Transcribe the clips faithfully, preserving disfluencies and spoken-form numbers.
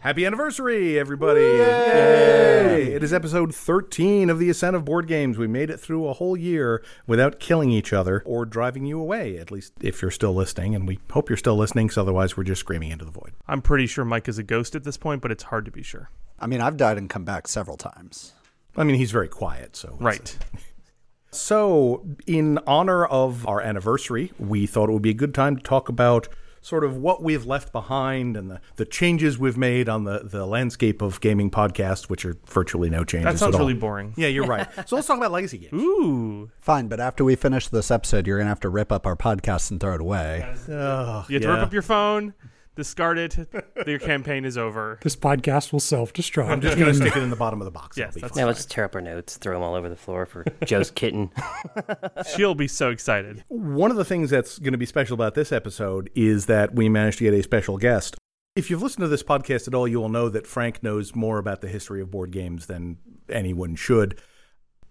Happy anniversary, everybody! Yay! Yay! It is episode thirteen of The Ascent of Board Games. We made it through a whole year without killing each other or driving you away, at least if you're still listening, and we hope you're still listening, because otherwise we're just screaming into the void. I'm pretty sure Mike is a ghost at this point, but it's hard to be sure. I mean, I've died and come back several times. I mean, he's very quiet, so... Right. So, in honor of our anniversary, we thought it would be a good time to talk about sort of what we've left behind and the, the changes we've made on the, the landscape of gaming podcasts, which are virtually no changes at all. That sounds really boring. Yeah, you're right. So let's talk about legacy games. Ooh. Fine, but after we finish this episode, you're going to have to rip up our podcast and throw it away. Oh, you have yeah. to rip up your phone, discard it, your campaign is over. This podcast will self-destruct. I'm just going to stick it in the bottom of the box. Yes, now fine. Let's tear up our notes, throw them all over the floor for Joe's kitten. She'll be so excited. One of the things that's going to be special about this episode is that we managed to get a special guest. If you've listened to this podcast at all, you will know that Frank knows more about the history of board games than anyone should.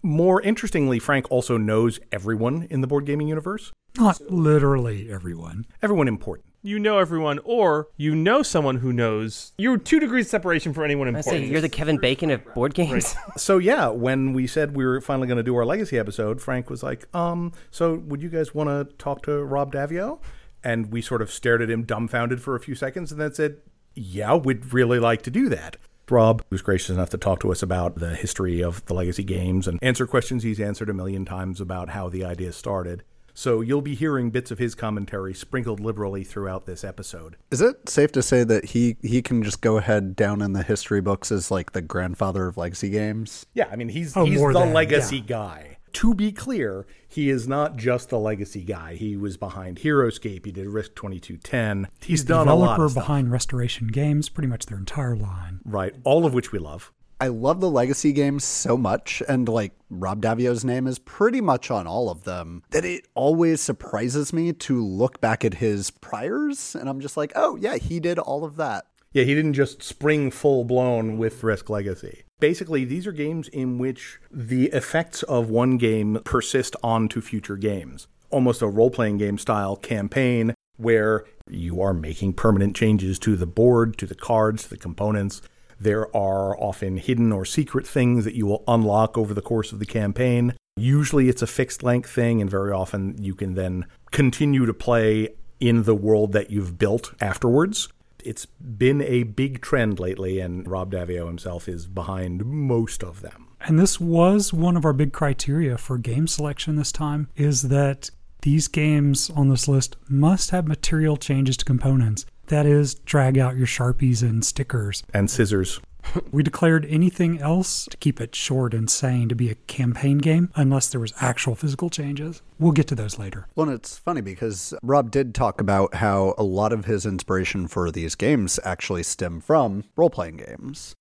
More interestingly, Frank also knows everyone in the board gaming universe. Not literally everyone. Everyone important. You know everyone, or you know someone who knows. You're two degrees separation from anyone important. I say, you're the Kevin Bacon of board games. Right. So yeah, when we said we were finally going to do our legacy episode, Frank was like, um, so would you guys want to talk to Rob Daviau? And we sort of stared at him dumbfounded for a few seconds and then said, yeah, we'd really like to do that. Rob was gracious enough to talk to us about the history of the legacy games and answer questions he's answered a million times about how the idea started. So you'll be hearing bits of his commentary sprinkled liberally throughout this episode. Is it safe to say that he, he can just go ahead down in the history books as like the grandfather of legacy games? Yeah, I mean, he's, oh, he's the than, legacy yeah. guy. To be clear, he is not just the legacy guy. He was behind HeroScape. He did Risk twenty-two ten. He's, he's done a lot of stuff. He's the developer behind Restoration Games, pretty much their entire line. Right, all of which we love. I love the legacy games so much, and like Rob Daviau's name is pretty much on all of them, that it always surprises me to look back at his priors, and I'm just like, oh yeah, he did all of that. Yeah, he didn't just spring full-blown with Risk Legacy. Basically, these are games in which the effects of one game persist on to future games. Almost a role-playing game style campaign where you are making permanent changes to the board, to the cards, to the components. There are often hidden or secret things that you will unlock over the course of the campaign. Usually it's a fixed length thing, and very often you can then continue to play in the world that you've built afterwards. It's been a big trend lately, and Rob Daviau himself is behind most of them. And this was one of our big criteria for game selection this time, is that these games on this list must have material changes to components. That is, drag out your Sharpies and stickers. And scissors. We declared anything else, to keep it short and sane, to be a campaign game, unless there was actual physical changes. We'll get to those later. Well, and it's funny because Rob did talk about how a lot of his inspiration for these games actually stem from role-playing games.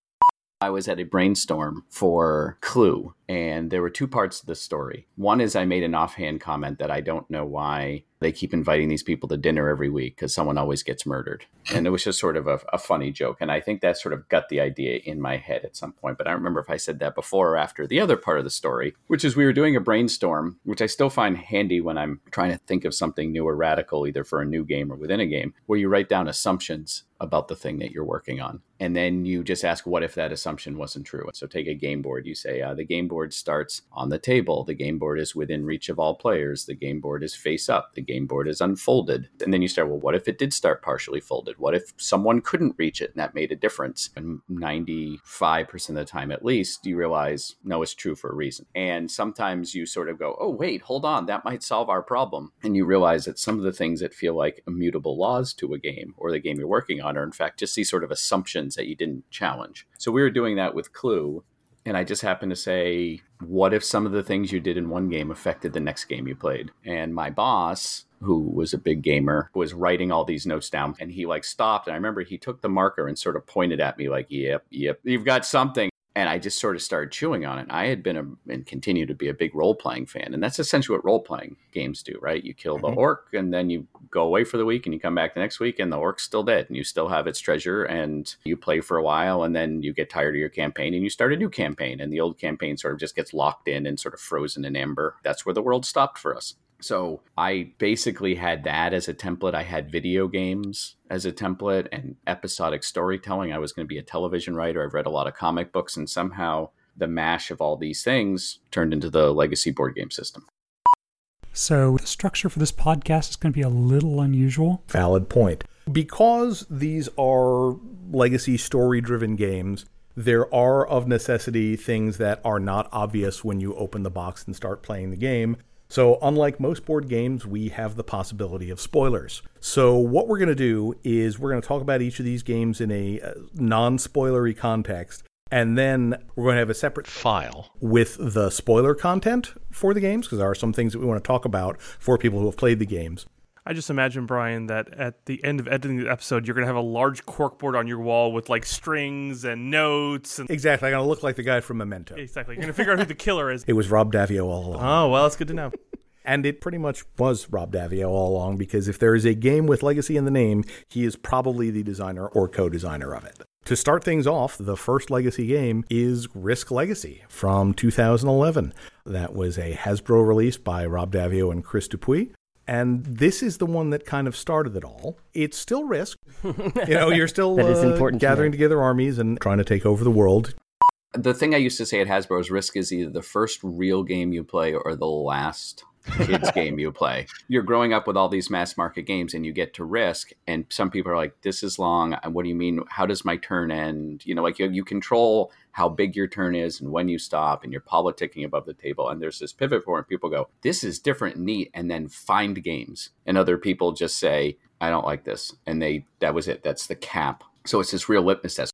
I was at a brainstorm for Clue, and there were two parts to the story. One is I made an offhand comment that I don't know why they keep inviting these people to dinner every week because someone always gets murdered. And it was just sort of a, a funny joke. And I think that sort of got the idea in my head at some point. But I don't remember if I said that before or after the other part of the story, which is we were doing a brainstorm, which I still find handy when I'm trying to think of something new or radical, either for a new game or within a game, where you write down assumptions about the thing that you're working on. And then you just ask, what if that assumption wasn't true? So take a game board. You say, uh, the game board starts on the table. The game board is within reach of all players. The game board is face up. The game board is unfolded. And then you start, well, what if it did start partially folded? What if someone couldn't reach it and that made a difference? And ninety-five percent of the time, at least, you realize, no, it's true for a reason. And sometimes you sort of go, oh, wait, hold on, that might solve our problem. And you realize that some of the things that feel like immutable laws to a game or the game you're working on are, in fact, just these sort of assumptions that you didn't challenge. So we were doing that with Clue. And I just happened to say, what if some of the things you did in one game affected the next game you played? And my boss, who was a big gamer, was writing all these notes down. And he like stopped. And I remember he took the marker and sort of pointed at me like, yep, yep, you've got something. And I just sort of started chewing on it. I had been a, and continue to be a big role-playing fan. And that's essentially what role-playing games do, right? You kill the mm-hmm. orc, and then you go away for the week, and you come back the next week, and the orc's still dead, and you still have its treasure, and you play for a while, and then you get tired of your campaign, and you start a new campaign. And the old campaign sort of just gets locked in and sort of frozen in amber. That's where the world stopped for us. So I basically had that as a template. I had video games as a template and episodic storytelling. I was going to be a television writer. I've read a lot of comic books, and somehow the mash of all these things turned into the Legacy board game system. So the structure for this podcast is going to be a little unusual. Valid point. Because these are Legacy story-driven games, there are of necessity things that are not obvious when you open the box and start playing the game. So unlike most board games, we have the possibility of spoilers. So what we're going to do is we're going to talk about each of these games in a non-spoilery context, and then we're going to have a separate file with the spoiler content for the games, because there are some things that we want to talk about for people who have played the games. I just imagine, Brian, that at the end of editing the episode, you're going to have a large corkboard on your wall with, like, strings and notes. And exactly. I'm going to look like the guy from Memento. Exactly. You're going to figure out who the killer is. It was Rob Daviau all along. Oh, well, that's good to know. And it pretty much was Rob Daviau all along, because if there is a game with Legacy in the name, he is probably the designer or co-designer of it. To start things off, the first Legacy game is Risk Legacy from two thousand eleven. That was a Hasbro release by Rob Daviau and Chris Dupuis. And this is the one that kind of started it all. It's still Risk. You know, you're still that uh, is important gathering to together armies and trying to take over the world. The thing I used to say at Hasbro is Risk is either the first real game you play or the last kids game you play. You're growing up with all these mass market games and you get to Risk. And some people are like, this is long. What do you mean? How does my turn end? You know, like you, you control how big your turn is and when you stop, and you're politicking above the table. And there's this pivot point. People go, this is different and neat. And then find games. And other people just say, I don't like this. And they, that was it. That's the cap. So it's this real litmus test.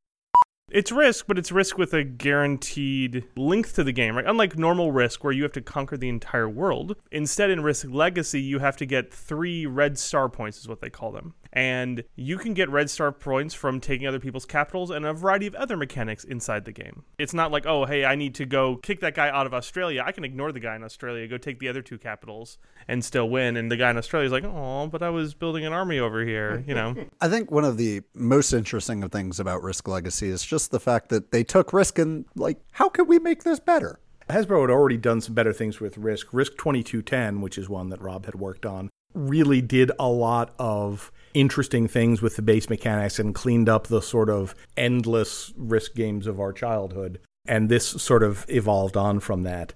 It's Risk, but it's Risk with a guaranteed length to the game, right? Unlike normal Risk, where you have to conquer the entire world. Instead, in Risk Legacy, you have to get three red star points, is what they call them. And you can get red star points from taking other people's capitals and a variety of other mechanics inside the game. It's not like, oh, hey, I need to go kick that guy out of Australia. I can ignore the guy in Australia, go take the other two capitals and still win. And the guy in Australia is like, oh, but I was building an army over here, you know? I think one of the most interesting things about Risk Legacy is just the fact that they took Risk and, like, how could we make this better? Hasbro had already done some better things with Risk. Risk twenty-two ten, which is one that Rob had worked on, really did a lot of interesting things with the base mechanics and cleaned up the sort of endless Risk games of our childhood. And this sort of evolved on from that.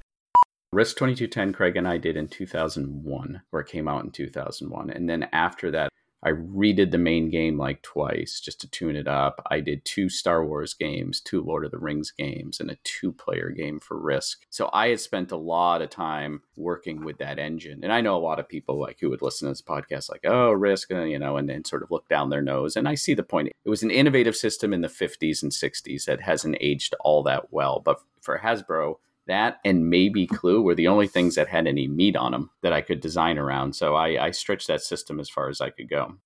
Risk twenty-two ten, Craig and I did in two thousand one, or it came out in two thousand one. And then after that, I redid the main game like twice just to tune it up. I did two Star Wars games, two Lord of the Rings games, and a two-player game for Risk. So I had spent a lot of time working with that engine. And I know a lot of people like who would listen to this podcast like, oh, Risk, you know, and then sort of look down their nose. And I see the point. It was an innovative system in the fifties and sixties that hasn't aged all that well. But for Hasbro, that and maybe Clue were the only things that had any meat on them that I could design around. So I, I stretched that system as far as I could go.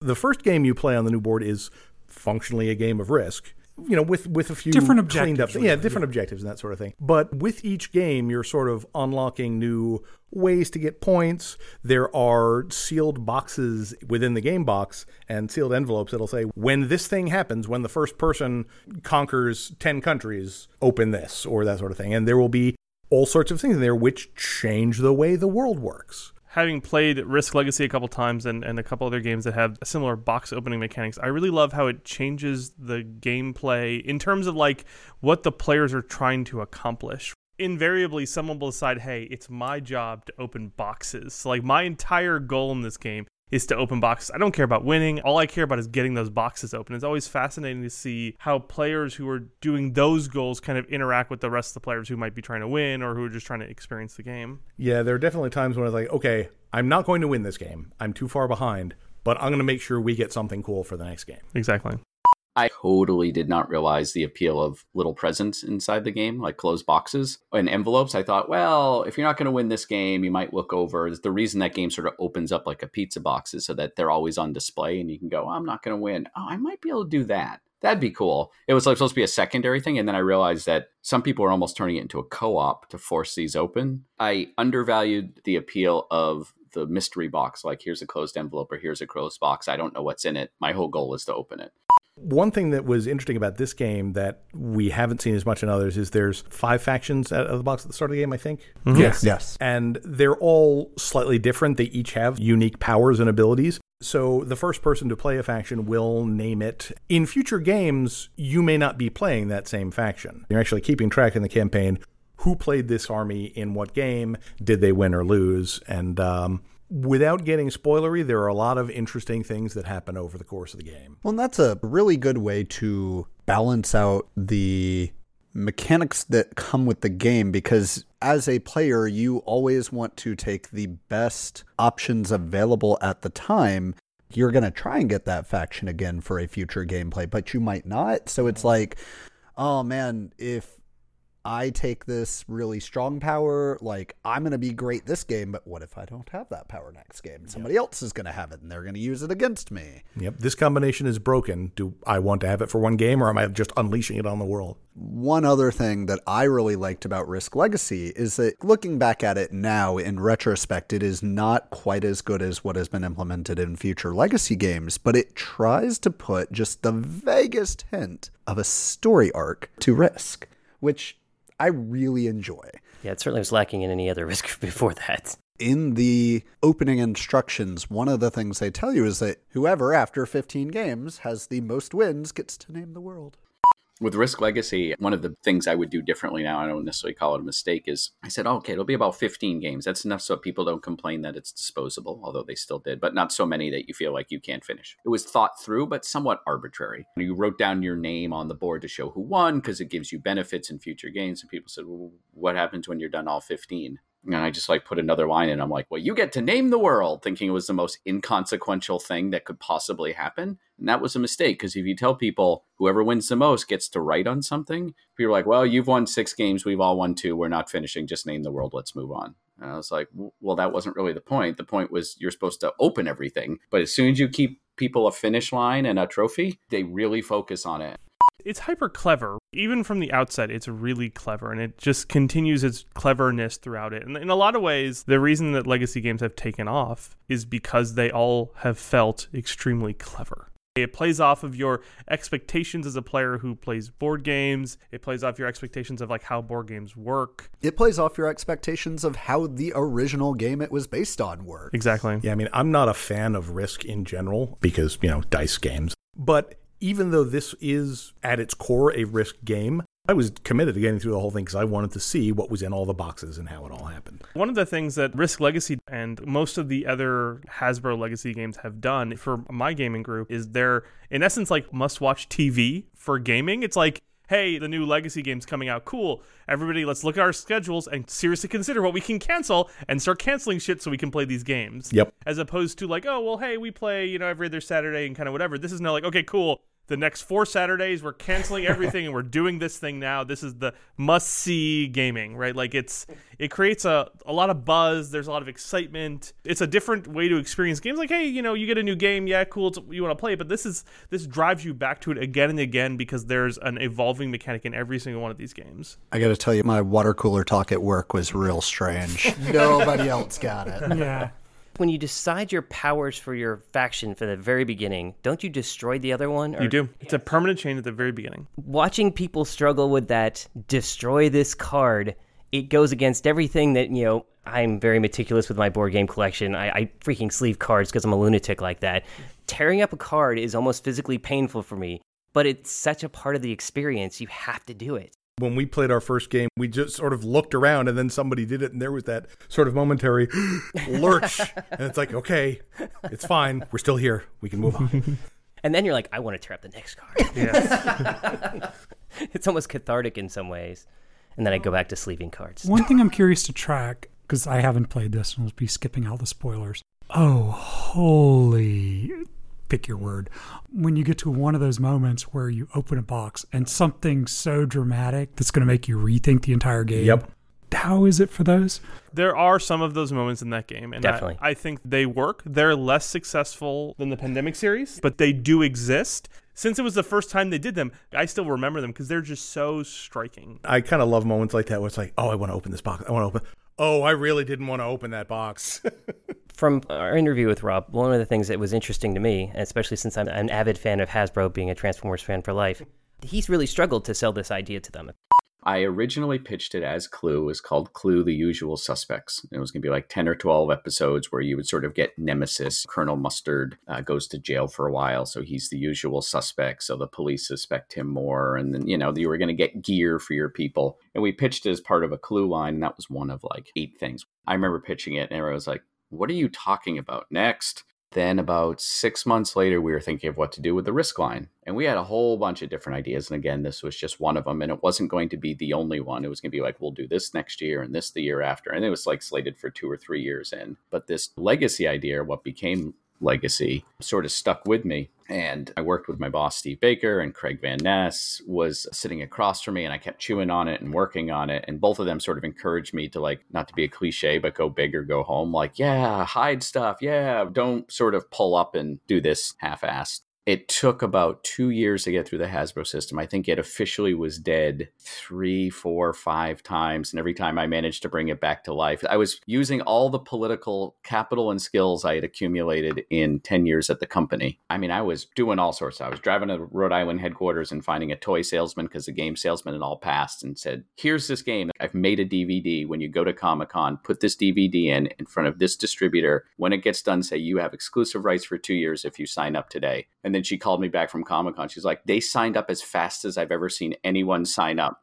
The first game you play on the new board is functionally a game of Risk, you know, with, with a few different objectives. Cleaned up, yeah, different yeah. objectives and that sort of thing. But with each game, you're sort of unlocking new ways to get points. There are sealed boxes within the game box and sealed envelopes that'll say, when this thing happens, when the first person conquers ten countries, open this, or that sort of thing. And there will be all sorts of things in there which change the way the world works. Having played Risk Legacy a couple times and, and a couple other games that have similar box opening mechanics, I really love how it changes the gameplay in terms of like what the players are trying to accomplish. Invariably, someone will decide, hey, it's my job to open boxes. So, like, my entire goal in this game is to open boxes. I don't care about winning. All I care about is getting those boxes open. It's always fascinating to see how players who are doing those goals kind of interact with the rest of the players who might be trying to win or who are just trying to experience the game. Yeah, there are definitely times when it's like, okay, I'm not going to win this game. I'm too far behind, but I'm going to make sure we get something cool for the next game. Exactly. I totally did not realize the appeal of little presents inside the game, like closed boxes and envelopes. I thought, well, if you're not going to win this game, you might look over. The reason that game sort of opens up like a pizza box is so that they're always on display and you can go, I'm not going to win. Oh, I might be able to do that. That'd be cool. It was like supposed to be a secondary thing. And then I realized that some people are almost turning it into a co-op to force these open. I undervalued the appeal of the mystery box. Like, here's a closed envelope or here's a closed box. I don't know what's in it. My whole goal is to open it. One thing that was interesting about this game that we haven't seen as much in others is there's five factions out of the box at the start of the game, I think. Mm-hmm. Yes. Yes. And they're all slightly different. They each have unique powers and abilities. So the first person to play a faction will name it. In future games, you may not be playing that same faction. You're actually keeping track in the campaign. Who played this army in what game? Did they win or lose? And um, without getting spoilery, there are a lot of interesting things that happen over the course of the game. Well, and that's a really good way to balance out the mechanics that come with the game, because as a player, you always want to take the best options available at the time. You're going to try and get that faction again for a future gameplay, but you might not. So it's like, oh man, if I take this really strong power, like I'm going to be great this game, but what if I don't have that power next game? Somebody yep. else is going to have it and they're going to use it against me. Yep. This combination is broken. Do I want to have it for one game, or am I just unleashing it on the world? One other thing that I really liked about Risk Legacy is that, looking back at it now in retrospect, it is not quite as good as what has been implemented in future Legacy games, but it tries to put just the vaguest hint of a story arc to Risk, which I really enjoy. Yeah, it certainly was lacking in any other Risk before that. In the opening instructions, one of the things they tell you is that whoever, after fifteen games, has the most wins gets to name the world. With Risk Legacy, one of the things I would do differently now, I don't necessarily call it a mistake, is I said, oh, okay, it'll be about fifteen games. That's enough so people don't complain that it's disposable, although they still did, but not so many that you feel like you can't finish. It was thought through, but somewhat arbitrary. You wrote down your name on the board to show who won because it gives you benefits in future games. And people said, well, what happens when you're done all fifteen? And I just like put another line in. I'm like, well, you get to name the world, thinking it was the most inconsequential thing that could possibly happen. And that was a mistake, because if you tell people whoever wins the most gets to write on something, people are like, well, you've won six games. We've all won two. We're not finishing. Just name the world. Let's move on. And I was like, well, that wasn't really the point. The point was you're supposed to open everything. But as soon as you keep people a finish line and a trophy, they really focus on it. It's hyper clever. Even from the outset, it's really clever, and it just continues its cleverness throughout it. And in a lot of ways, the reason that Legacy games have taken off is because they all have felt extremely clever. It plays off of your expectations as a player who plays board games. It plays off your expectations of like how board games work. It plays off your expectations of how the original game it was based on worked. Exactly. Yeah, I mean, I'm not a fan of Risk in general because, you know, dice games. But even though this is, at its core, a Risk game, I was committed to getting through the whole thing because I wanted to see what was in all the boxes and how it all happened. One of the things that Risk Legacy and most of the other Hasbro Legacy games have done for my gaming group is they're, in essence, like must-watch T V for gaming. It's like, hey, the new Legacy game's coming out. Cool. Everybody, let's look at our schedules and seriously consider what we can cancel and start canceling shit so we can play these games. Yep. As opposed to like, oh, well, hey, we play, you know, every other Saturday and kind of whatever. This is now like, okay, cool. The next four Saturdays, we're canceling everything and we're doing this thing now. This is the must-see gaming, right? Like it's it creates a, a lot of buzz. There's a lot of excitement. It's a different way to experience games. Like, hey, you know, you get a new game. Yeah, cool. It's, you want to play it. But this is this drives you back to it again and again because there's an evolving mechanic in every single one of these games. I got to tell you, my water cooler talk at work was real strange. Nobody else got it. Yeah. When you decide your powers for your faction from the very beginning, don't you destroy the other one? Or... You do. It's a permanent change at the very beginning. Watching people struggle with that, destroy this card, it goes against everything that, you know, I'm very meticulous with my board game collection. I, I freaking sleeve cards because I'm a lunatic like that. Tearing up a card is almost physically painful for me, but it's such a part of the experience. You have to do it. When we played our first game, we just sort of looked around and then somebody did it and there was that sort of momentary lurch. And it's like, okay, it's fine. We're still here. We can move on. And then you're like, I want to tear up the next card. Yes. It's almost cathartic in some ways. And then I go back to sleeving cards. One thing I'm curious to track, because I haven't played this and will be skipping all the spoilers. Oh, holy pick your word, when you get to one of those moments where you open a box and something so dramatic that's going to make you rethink the entire game. Yep. How is it for those? There are some of those moments in that game, and Definitely. I, I think they work. They're less successful than the Pandemic series, but they do exist. Since it was the first time they did them, I still remember them because they're just so striking. I kind of love moments like that where it's like, oh, I want to open this box. I want to open... Oh, I really didn't want to open that box. From our interview with Rob, one of the things that was interesting to me, especially since I'm an avid fan of Hasbro, being a Transformers fan for life, he's really struggled to sell this idea to them. I originally pitched it as Clue. It was called Clue, The Usual Suspects. It was going to be like ten or twelve episodes where you would sort of get Nemesis. Colonel Mustard uh, goes to jail for a while, so he's the usual suspect, so the police suspect him more. And then, you know, you were going to get gear for your people. And we pitched it as part of a Clue line, and that was one of like eight things. I remember pitching it, and everyone was like, what are you talking about next? Then about six months later, we were thinking of what to do with the Risk line. And we had a whole bunch of different ideas. And again, this was just one of them. And it wasn't going to be the only one. It was going to be like, we'll do this next year and this the year after. And it was like slated for two or three years in. But this Legacy idea, what became Legacy, sort of stuck with me. And I worked with my boss, Steve Baker, and Craig Van Ness was sitting across from me, and I kept chewing on it and working on it. And both of them sort of encouraged me to, like, not to be a cliche, but go big or go home. Like, yeah, hide stuff. Yeah, don't sort of pull up and do this half-assed. It took about two years to get through the Hasbro system. I think it officially was dead three, four, five times. And every time I managed to bring it back to life, I was using all the political capital and skills I had accumulated in ten years at the company. I mean, I was doing all sorts. I was driving to Rhode Island headquarters and finding a toy salesman because the game salesman had all passed and said, here's this game. I've made a D V D. When you go to Comic-Con, put this D V D in in front of this distributor. When it gets done, say you have exclusive rights for two years if you sign up today. And then she called me back from Comic-Con. She's like, they signed up as fast as I've ever seen anyone sign up.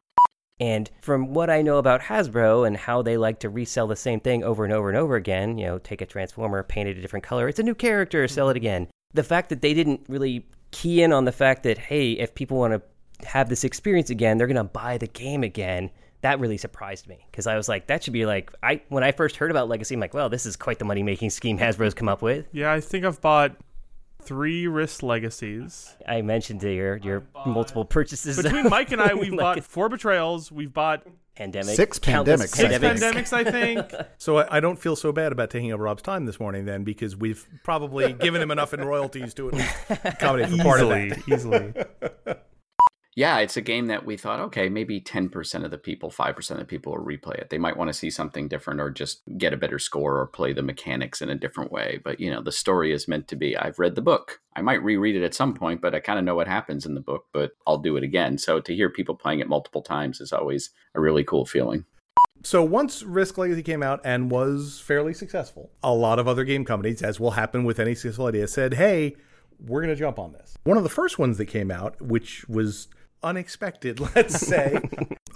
And from what I know about Hasbro and how they like to resell the same thing over and over and over again, you know, take a Transformer, paint it a different color, it's a new character, sell it again. The fact that they didn't really key in on the fact that, hey, if people want to have this experience again, they're going to buy the game again, that really surprised me. Because I was like, that should be like, I when I first heard about Legacy, I'm like, well, this is quite the money-making scheme Hasbro's come up with. Yeah, I think I've bought... three Risk Legacies. I mentioned your your multiple purchases. Between Mike and I, we've bought four Betrayals. We've bought pandemic, six Pandemics. Six Pandemics, I think. So I, I don't feel so bad about taking up Rob's time this morning then, because we've probably given him enough in royalties to at least accommodate for part of that. Easily. Yeah, it's a game that we thought, okay, maybe ten percent of the people, five percent of the people will replay it. They might want to see something different or just get a better score or play the mechanics in a different way. But, you know, the story is meant to be, I've read the book. I might reread it at some point, but I kind of know what happens in the book, but I'll do it again. So to hear people playing it multiple times is always a really cool feeling. So once Risk Legacy came out and was fairly successful, a lot of other game companies, as will happen with any successful idea, said, hey, we're going to jump on this. One of the first ones that came out, which was... unexpected, let's say,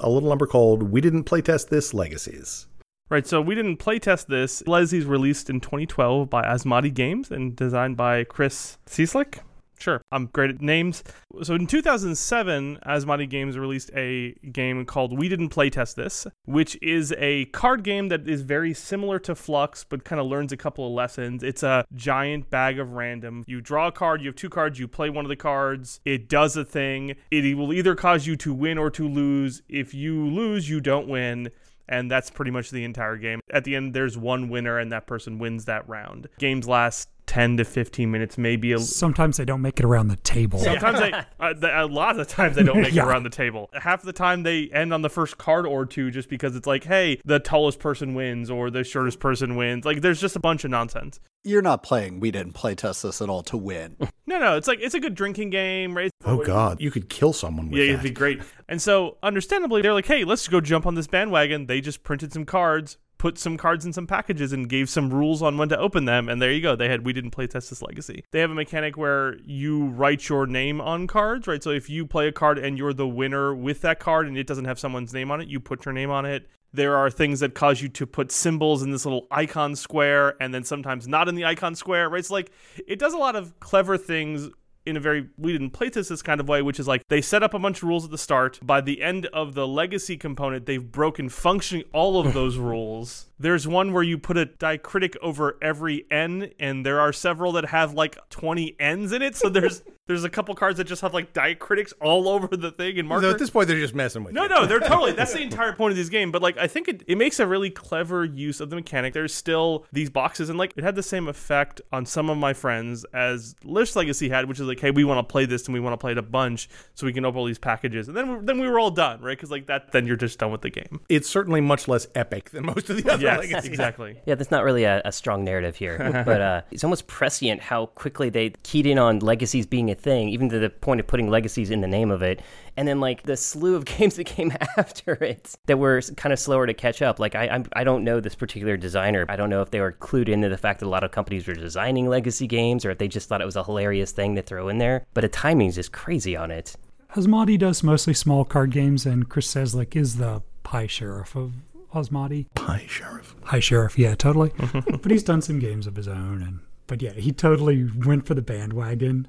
a little number called We Didn't Playtest This Legacies. Right, so We Didn't Playtest This Legacies, released in twenty twelve by Asmodee Games and designed by Chris Cieslik. Sure, I'm great at names. So in two thousand seven, Asmodee Games released a game called We Didn't Playtest This, which is a card game that is very similar to Flux, but kind of learns a couple of lessons. It's a giant bag of random. You draw a card, you have two cards, you play one of the cards, it does a thing. It will either cause you to win or to lose. If you lose, you don't win. And that's pretty much the entire game. At the end, there's one winner, and that person wins that round. Games last ten to fifteen minutes, maybe. A... Sometimes they don't make it around the table. Sometimes they, uh, they, a lot of the times they don't make yeah. it around the table. Half the time they end on the first card or two just because it's like, hey, the tallest person wins or the shortest person wins. Like, there's just a bunch of nonsense. You're not playing We Didn't Playtest This at all to win. No, no, it's like, it's a good drinking game, right? Oh, God, you could kill someone with yeah, that. Yeah, it'd be great. And so, understandably, they're like, hey, let's go jump on this bandwagon. They just printed some cards, put some cards in some packages and gave some rules on when to open them. And there you go. They had We Didn't Playtest This Legacy. They have a mechanic where you write your name on cards, right? So if you play a card and you're the winner with that card and it doesn't have someone's name on it, you put your name on it. There are things that cause you to put symbols in this little icon square and then sometimes not in the icon square, right? It's like, it does a lot of clever things in a very We Didn't Playtest This kind of way, which is like they set up a bunch of rules at the start. By the end of the Legacy component, they've broken functioning all of those rules There's one where you put a diacritic over every N, and there are several that have like twenty N's in it. So there's there's a couple cards that just have like diacritics all over the thing and marker. So at this point, they're just messing with no, you. No, no, they're totally. That's the entire point of this game. But like, I think it, it makes a really clever use of the mechanic. There's still these boxes, and like, it had the same effect on some of my friends as Risk Legacy had, which is like, hey, we want to play this and we want to play it a bunch, so we can open all these packages, and then we, then we were all done, right? Because like that, then you're just done with the game. It's certainly much less epic than most of the other. Yes, legacy. Exactly. Yeah, there's not really a, a strong narrative here, but uh, it's almost prescient how quickly they keyed in on legacies being a thing, even to the point of putting legacies in the name of it. And then like the slew of games that came after it that were kind of slower to catch up. Like I, I'm, I don't know this particular designer. I don't know if they were clued into the fact that a lot of companies were designing legacy games, or if they just thought it was a hilarious thing to throw in there. But the timing is just crazy on it. Asmodee does mostly small card games, and Chris Cieslik is the pie sheriff of Asmodee. Pie Sheriff. Pie Sheriff, yeah, totally. But he's done some games of his own. and But yeah, he totally went for the bandwagon.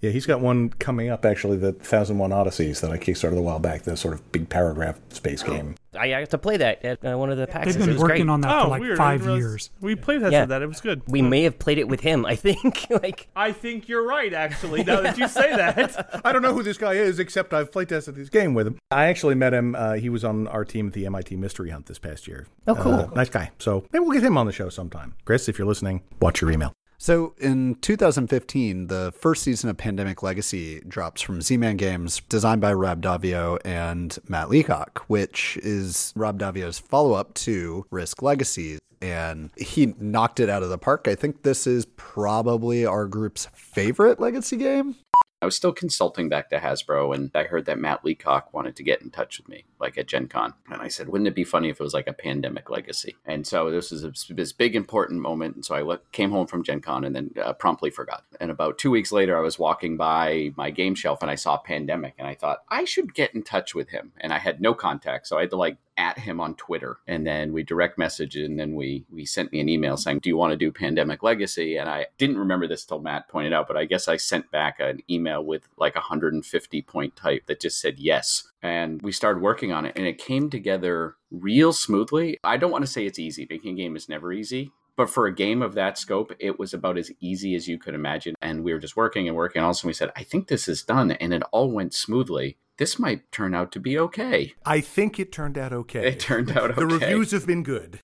Yeah, he's got one coming up, actually, the one thousand one Odysseys that I kickstarted a while back, the sort of big paragraph space game. I got to play that at uh, one of the packs. They've been working great. on that oh, for like weird. five years. We played that, yeah. that. It was good. We may have played it with him, I think. like, I think you're right, actually, now that you say that. I don't know who this guy is, except I've playtested this game with him. I actually met him. Uh, he was on our team at the M I T Mystery Hunt this past year. Oh, cool. Uh, nice guy. So maybe we'll get him on the show sometime. Chris, if you're listening, watch your email. So in two thousand fifteen, the first season of Pandemic Legacy drops from Z-Man Games, designed by Rob Daviau and Matt Leacock, which is Rob Daviau's follow-up to Risk Legacy. And he knocked it out of the park. I think this is probably our group's favorite legacy game. I was still consulting back to Hasbro, and I heard that Matt Leacock wanted to get in touch with me, like at Gen Con. And I said, wouldn't it be funny if it was like a Pandemic Legacy? And so this was a, this big, important moment. And so I le- came home from Gen Con and then uh, promptly forgot. And about two weeks later, I was walking by my game shelf and I saw Pandemic, and I thought, I should get in touch with him. And I had no contact, so I had to like at him on Twitter, and then we direct message, and then we we sent me an email saying, do you want to do Pandemic Legacy? And I didn't remember this till Matt pointed out, but I guess I sent back an email with like one hundred fifty point type that just said yes. And we started working on it, and it came together real smoothly. I don't want to say it's easy. Making a game is never easy. But for a game of that scope, it was about as easy as you could imagine. And we were just working and working. And all of a sudden we said, I think this is done. And it all went smoothly. This might turn out to be okay. I think it turned out okay. It turned out okay. The reviews have been good.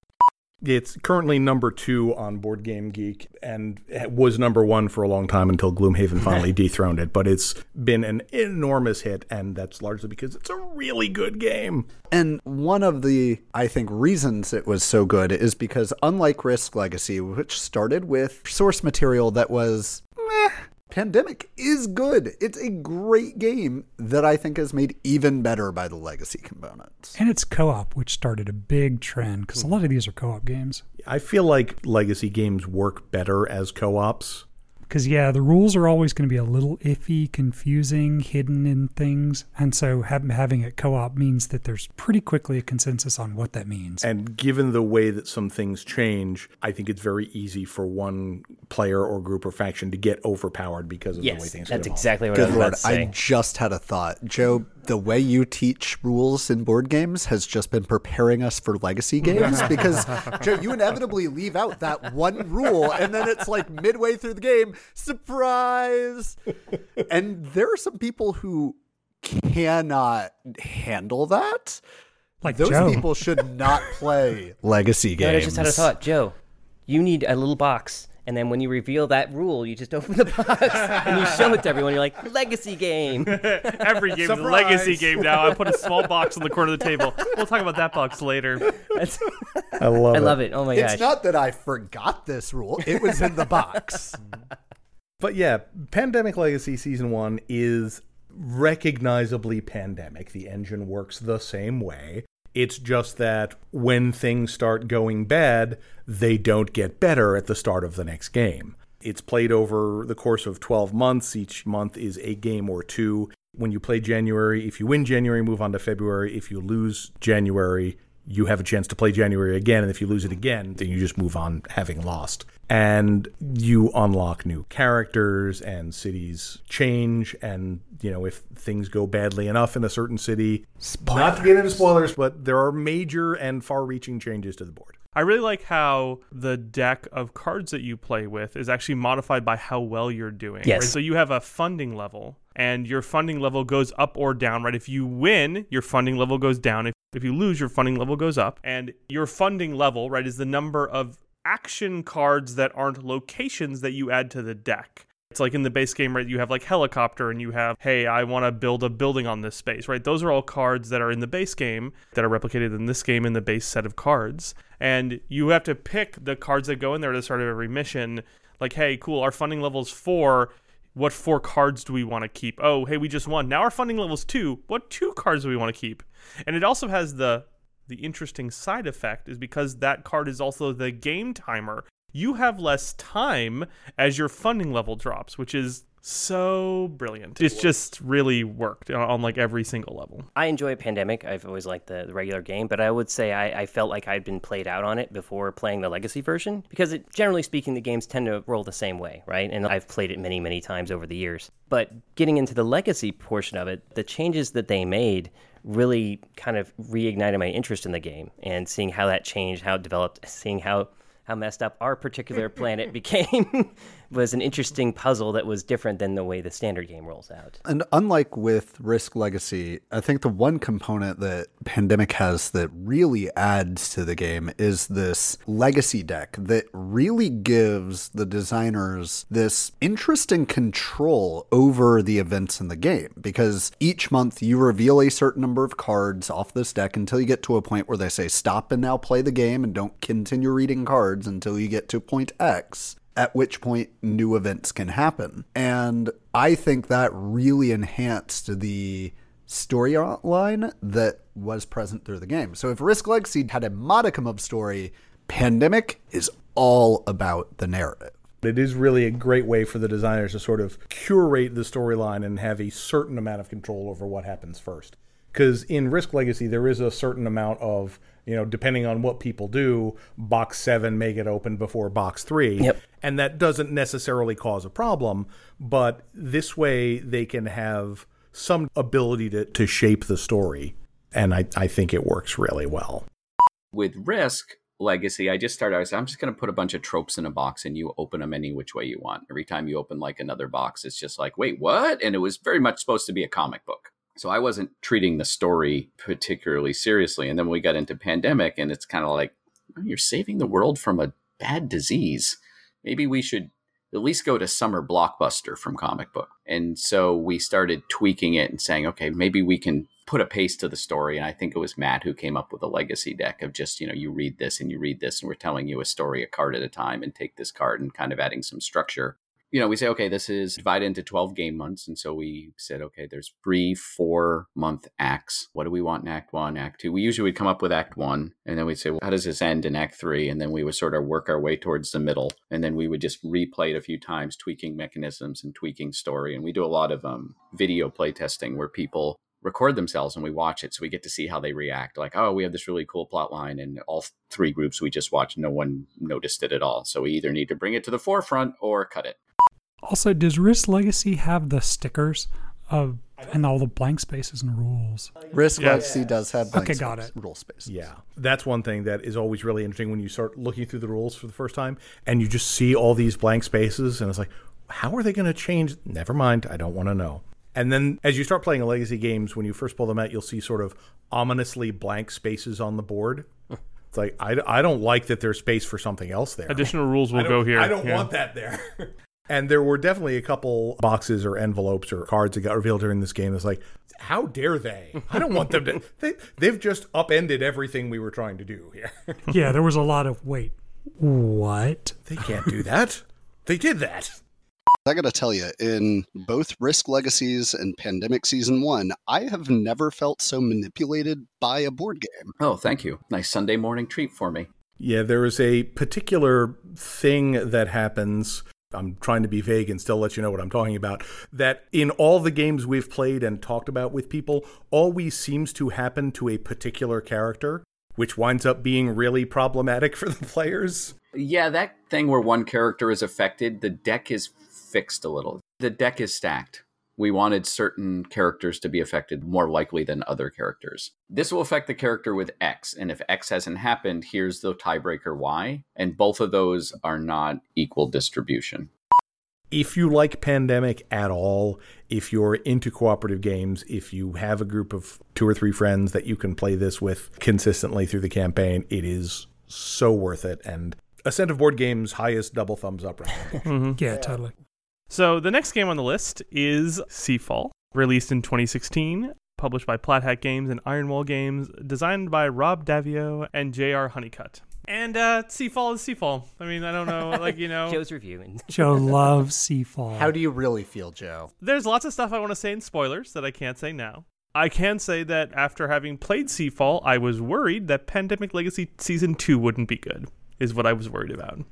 It's currently number two on Board Game Geek, and it was number one for a long time until Gloomhaven finally dethroned it. But it's been an enormous hit, and that's largely because it's a really good game. And one of the, I think, reasons it was so good is because unlike Risk Legacy, which started with source material that was meh, Pandemic is good. It's a great game that I think is made even better by the legacy components. And it's co-op, which started a big trend, because a lot of these are co-op games. I feel like legacy games work better as co-ops. Because, yeah, the rules are always going to be a little iffy, confusing, hidden in things. And so having it co-op means that there's pretty quickly a consensus on what that means. And given the way that some things change, I think it's very easy for one player or group or faction to get overpowered because of yes, the way things go. Yes, that's exactly what Good I was Lord, about to say. I just had a thought. Joe, the way you teach rules in board games has just been preparing us for legacy games because, Joe, you inevitably leave out that one rule, and then it's like midway through the game, surprise! And there are some people who cannot handle that. Like Those Joe. people should not play legacy games. No, I just had a thought. Joe, you need a little box. And then when you reveal that rule, you just open the box and you show it to everyone. You're like, legacy game. Every game's Surprise. a legacy game now. I put a small box in the corner of the table. We'll talk about that box later. That's... I love I it. I love it. Oh, my gosh. It's not that I forgot this rule. It was in the box. But yeah, Pandemic Legacy Season one is recognizably Pandemic. The engine works the same way. It's just that when things start going bad, they don't get better at the start of the next game. It's played over the course of twelve months. Each month is a game or two. When you play January, if you win January, move on to February. If you lose January, you have a chance to play January again. And if you lose it again, then you just move on having lost. And you unlock new characters, and cities change, and, you know, if things go badly enough in a certain city, spoilers. Not to get into spoilers, but there are major and far-reaching changes to the board. I really like how the deck of cards that you play with is actually modified by how well you're doing. Yes. Right? So you have a funding level, and your funding level goes up or down, right? If you win, your funding level goes down. If, if you lose, your funding level goes up. And your funding level, right, is the number of action cards that aren't locations that you add to the deck. It's like in the base game, right, you have like helicopter and you have, hey, I want to build a building on this space, right? Those are all cards that are in the base game that are replicated in this game in the base set of cards. And you have to pick the cards that go in there at the start of every mission. Like, hey, cool, our funding level is four. What four cards do we want to keep? Oh, hey, we just won. Now our funding level is two. What two cards do we want to keep? And it also has the the interesting side effect is because that card is also the game timer. You have less time as your funding level drops, which is so brilliant. It's just really worked on like every single level. I enjoy Pandemic. I've always liked the, the regular game, but I would say I, I felt like I'd been played out on it before playing the Legacy version because it, generally speaking, the games tend to roll the same way, right? And I've played it many, many times over the years. But getting into the Legacy portion of it, the changes that they made really kind of reignited my interest in the game and seeing how that changed, how it developed, seeing how... how messed up our particular planet became was an interesting puzzle that was different than the way the standard game rolls out. And unlike with Risk Legacy, I think the one component that Pandemic has that really adds to the game is this legacy deck that really gives the designers this interesting control over the events in the game, because each month you reveal a certain number of cards off this deck until you get to a point where they say stop and now play the game and don't continue reading cards until you get to point X, at which point new events can happen. And I think that really enhanced the storyline that was present through the game. So if Risk Legacy had a modicum of story, Pandemic is all about the narrative. It is really a great way for the designers to sort of curate the storyline and have a certain amount of control over what happens first. Because in Risk Legacy, there is a certain amount of, you know, depending on what people do, box seven may get open before box three. Yep. And that doesn't necessarily cause a problem, but this way they can have some ability to, to shape the story. And I, I think it works really well. With Risk Legacy, I just started, I was, I'm just going to put a bunch of tropes in a box and you open them any which way you want. Every time you open like another box, it's just like, wait, what? And it was very much supposed to be a comic book. So I wasn't treating the story particularly seriously. And then we got into Pandemic and it's kind of like, oh, you're saving the world from a bad disease. Maybe we should at least go to summer blockbuster from comic book. And so we started tweaking it and saying, okay, maybe we can put a pace to the story. And I think it was Matt who came up with a legacy deck of just, you know, you read this and you read this and we're telling you a story, a card at a time, and take this card and kind of adding some structure. You know, we say, okay, this is divided into twelve game months. And so we said, okay, there's three, four month acts. What do we want in act one, act two? We usually would come up with act one. And then we'd say, well, how does this end in act three? And then we would sort of work our way towards the middle. And then we would just replay it a few times, tweaking mechanisms and tweaking story. And we do a lot of um, video play testing where people record themselves and we watch it. So we get to see how they react. Like, oh, we have this really cool plot line and all three groups we just watched, no one noticed it at all. So we either need to bring it to the forefront or cut it. Also, does Risk Legacy have the stickers of and all the blank spaces and rules? Risk yeah. Legacy does have blank okay, space, got it. Rule spaces. Yeah. That's one thing that is always really interesting when you start looking through the rules for the first time and you just see all these blank spaces and it's like, how are they going to change? Never mind. I don't want to know. And then as you start playing Legacy games, when you first pull them out, you'll see sort of ominously blank spaces on the board. It's like, I, I don't like that there's space for something else there. Additional rules will go here. I don't yeah. want that there. And there were definitely a couple boxes or envelopes or cards that got revealed during this game. It's like, how dare they? I don't want them to. They, they've just upended everything we were trying to do here. Yeah, there was a lot of, wait, what? They can't do that. They did that. I gotta tell you, in both Risk Legacies and Pandemic Season one, I have never felt so manipulated by a board game. Oh, thank you. Nice Sunday morning treat for me. Yeah, there is a particular thing that happens. I'm trying to be vague and still let you know what I'm talking about, that in all the games we've played and talked about with people, always seems to happen to a particular character, which winds up being really problematic for the players. Yeah, that thing where one character is affected, the deck is fixed a little. The deck is stacked. We wanted certain characters to be affected more likely than other characters. This will affect the character with X, and if X hasn't happened, here's the tiebreaker Y, and both of those are not equal distribution. If you like Pandemic at all, if you're into cooperative games, if you have a group of two or three friends that you can play this with consistently through the campaign, it is so worth it. And Ascent of Board Games, highest double thumbs up right now. Mm-hmm. Yeah, yeah, totally. So the next game on the list is Seafall, released in twenty sixteen, published by Plaid Hat Games and Ironwall Games, designed by Rob Daviau and J R. Honeycutt. And uh, Seafall is Seafall. I mean, I don't know, like, you know. Joe's reviewing. Joe loves Seafall. How do you really feel, Joe? There's lots of stuff I want to say in spoilers that I can't say now. I can say that after having played Seafall, I was worried that Pandemic Legacy Season two wouldn't be good, is what I was worried about.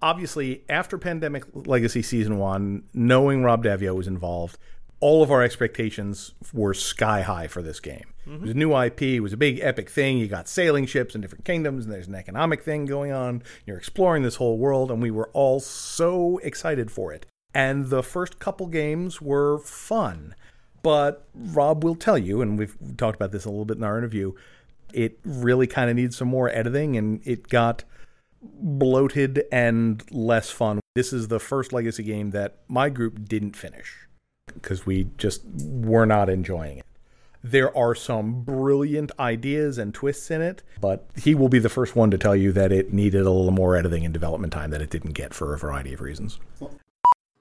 Obviously, after Pandemic Legacy Season one, knowing Rob Daviau was involved, all of our expectations were sky high for this game. Mm-hmm. It was a new I P. It was a big, epic thing. You got sailing ships in different kingdoms, and there's an economic thing going on. You're exploring this whole world, and we were all so excited for it. And the first couple games were fun. But Rob will tell you, and we've talked about this a little bit in our interview, it really kind of needs some more editing, and it got bloated and less fun. This is the first Legacy game that my group didn't finish because we just were not enjoying it. There are some brilliant ideas and twists in it, but he will be the first one to tell you that it needed a little more editing and development time that it didn't get for a variety of reasons.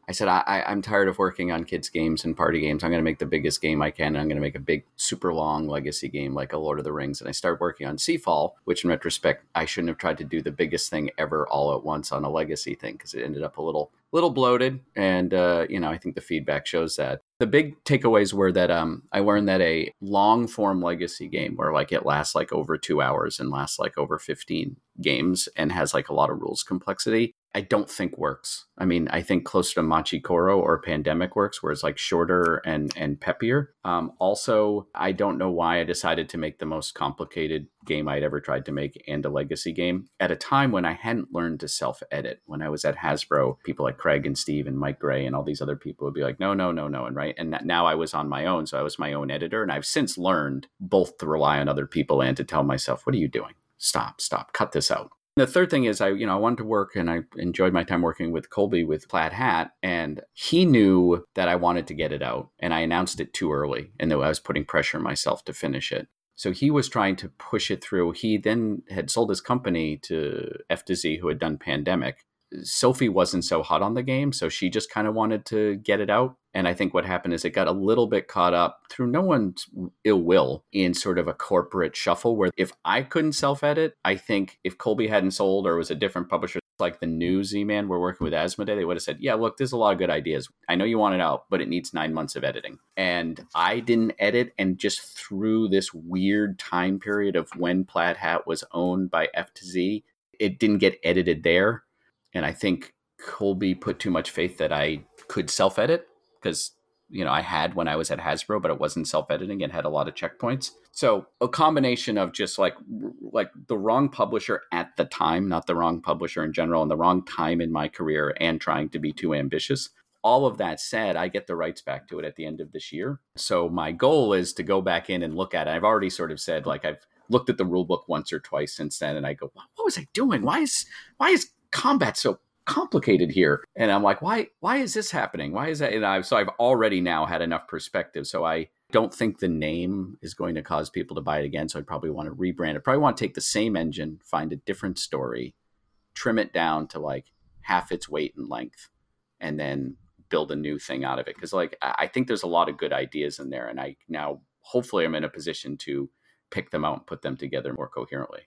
I said, I, I'm tired of working on kids' games and party games. I'm going to make the biggest game I can. I'm going to make a big, super long Legacy game like a Lord of the Rings. And I started working on Seafall, which in retrospect, I shouldn't have tried to do the biggest thing ever all at once on a Legacy thing because it ended up a little little bloated. And, uh, you know, I think the feedback shows that. The big takeaways were that um, I learned that a long-form Legacy game where like it lasts like over two hours and lasts like over fifteen games and has like a lot of rules complexity, I don't think works. I mean, I think closer to Machi Koro or Pandemic works, where it's like shorter and, and peppier. Um, also, I don't know why I decided to make the most complicated game I'd ever tried to make and a Legacy game at a time when I hadn't learned to self-edit. When I was at Hasbro, people like Craig and Steve and Mike Gray and all these other people would be like, no, no, no, no. And right. And now I was on my own. So I was my own editor. And I've since learned both to rely on other people and to tell myself, what are you doing? Stop, stop, cut this out. The third thing is I, you know, I wanted to work and I enjoyed my time working with Colby with Plaid Hat, and he knew that I wanted to get it out and I announced it too early and that I was putting pressure on myself to finish it. So he was trying to push it through. He then had sold his company to F two Z, who had done Pandemic. Sophie wasn't so hot on the game, so she just kind of wanted to get it out. And I think what happened is it got a little bit caught up through no one's ill will in sort of a corporate shuffle where if I couldn't self-edit, I think if Colby hadn't sold or was a different publisher, like the new Z-Man we're working with Asmodee, they would have said, yeah, look, there's a lot of good ideas. I know you want it out, but it needs nine months of editing. And I didn't edit, and just through this weird time period of when Plaid Hat was owned by F two Z, it didn't get edited there. And I think Colby put too much faith that I could self-edit because, you know, I had when I was at Hasbro, but it wasn't self-editing and had a lot of checkpoints. So a combination of just like like the wrong publisher at the time, not the wrong publisher in general, and the wrong time in my career and trying to be too ambitious. All of that said, I get the rights back to it at the end of this year. So my goal is to go back in and look at it. I've already sort of said, like, I've looked at the rule book once or twice since then, and I go, what was I doing? Why is why is combat so complicated here? And I'm like, why why is this happening? Why is that? And I've so I've already now had enough perspective. So I don't think the name is going to cause people to buy it again. So I'd probably want to rebrand it. Probably want to take the same engine, find a different story, trim it down to like half its weight and length, and then build a new thing out of it. Because like I think there's a lot of good ideas in there. And I now hopefully I'm in a position to pick them out and put them together more coherently.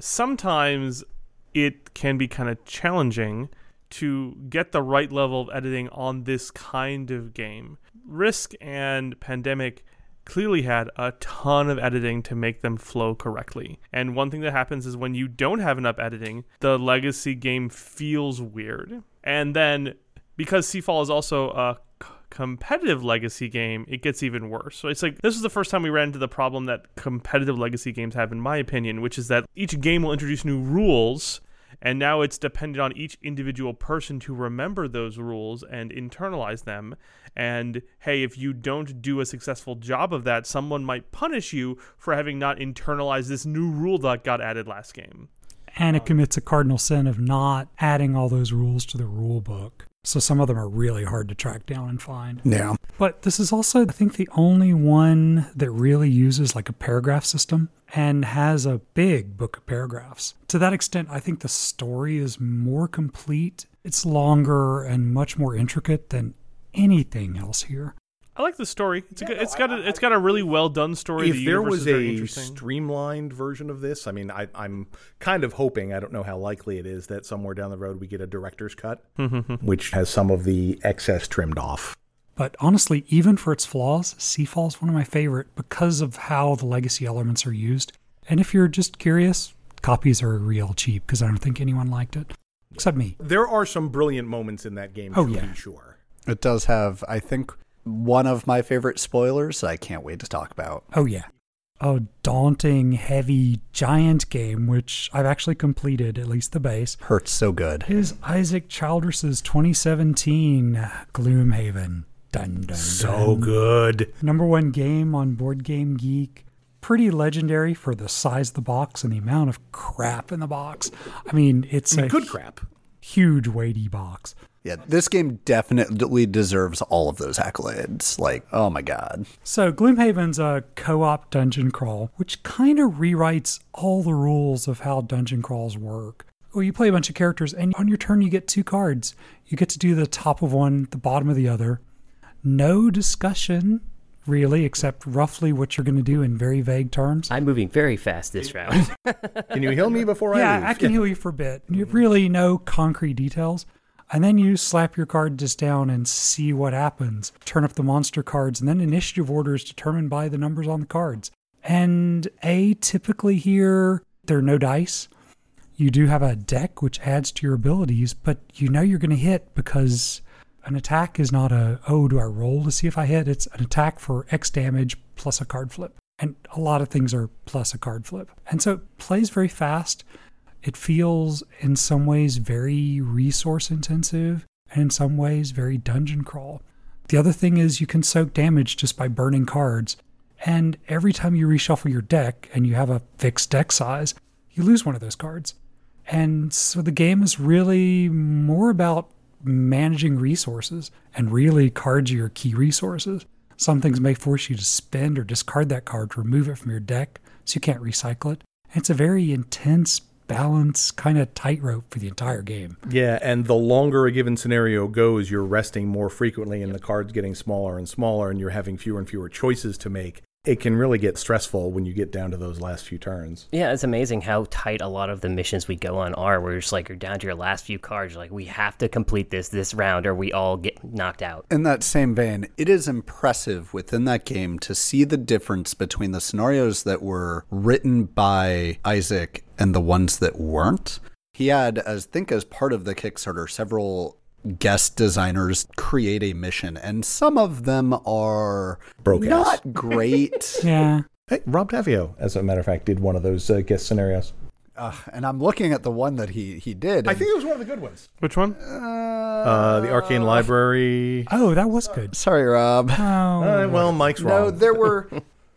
Sometimes it can be kind of challenging to get the right level of editing on this kind of game. Risk and Pandemic clearly had a ton of editing to make them flow correctly. And one thing that happens is when you don't have enough editing, the Legacy game feels weird. And then because Seafall is also a c- competitive Legacy game, it gets even worse. So it's like, this is the first time we ran into the problem that competitive Legacy games have, in my opinion, which is that each game will introduce new rules And now it's dependent on each individual person to remember those rules and internalize them. And hey, if you don't do a successful job of that, someone might punish you for having not internalized this new rule that got added last game. And it commits a cardinal sin of not adding all those rules to the rule book. So some of them are really hard to track down and find. Yeah. But this is also, I think, the only one that really uses like a paragraph system and has a big book of paragraphs. To that extent, I think the story is more complete. It's longer and much more intricate than anything else here. I like the story. It's yeah, a good, it's no, got I, a, it's got a really well done story. If the there was a streamlined version of this, I mean, I, I'm kind of hoping, I don't know how likely it is, that somewhere down the road we get a director's cut, which has some of the excess trimmed off. But honestly, even for its flaws, Seafall is one of my favorite because of how the legacy elements are used. And if you're just curious, copies are real cheap because I don't think anyone liked it, except me. There are some brilliant moments in that game, oh, to yeah. be sure. It does have, I think, one of my favorite spoilers I can't wait to talk about. Oh, yeah. A daunting, heavy, giant game, which I've actually completed, at least the base. Hurts so good. Is Isaac Childress's twenty seventeen Gloomhaven. Dun, dun, dun. So good. Number one game on Board Game Geek. Pretty legendary for the size of the box and the amount of crap in the box. I mean, it's I mean, a good crap. Huge, weighty box. Yeah, this game definitely deserves all of those accolades. Like, oh my God. So Gloomhaven's a co-op dungeon crawl, which kind of rewrites all the rules of how dungeon crawls work. Well, you play a bunch of characters, and on your turn you get two cards. You get to do the top of one, the bottom of the other. No discussion, really, except roughly what you're going to do in very vague terms. I'm moving very fast this round. Can you heal me before I yeah, leave? Yeah, I can yeah. heal you for a bit. Really no concrete details. And then you slap your card just down and see what happens. Turn up the monster cards, and then initiative order is determined by the numbers on the cards. And A, typically here, there are no dice. You do have a deck, which adds to your abilities, but you know you're going to hit because an attack is not a, oh, do I roll to see if I hit? It's an attack for X damage plus a card flip. And a lot of things are plus a card flip. And so it plays very fast. It feels in some ways very resource intensive and in some ways very dungeon crawl. The other thing is you can soak damage just by burning cards. And every time you reshuffle your deck and you have a fixed deck size, you lose one of those cards. And so the game is really more about managing resources, and really cards are your key resources. Some things may force you to spend or discard that card to remove it from your deck so you can't recycle it. And it's a very intense balance, kind of tightrope for the entire game. Yeah, and the longer a given scenario goes, you're resting more frequently and yep. the card's getting smaller and smaller and you're having fewer and fewer choices to make. It can really get stressful when you get down to those last few turns. Yeah, it's amazing how tight a lot of the missions we go on are, where you're just like, you're down to your last few cards. You're like, we have to complete this this round or we all get knocked out. In that same vein, it is impressive within that game to see the difference between the scenarios that were written by Isaac and the ones that weren't. He had, I think as part of the Kickstarter, several guest designers create a mission, and some of them are broke not ass. Great. Yeah. Hey, Rob Daviau, as a matter of fact, did one of those uh, guest scenarios. Uh, and I'm looking at the one that he, he did. I think it was one of the good ones. Which one? Uh, uh, the Arcane Library. Oh, that was good. Uh, sorry, Rob. Oh. Uh, well, Mike's wrong. No, there were...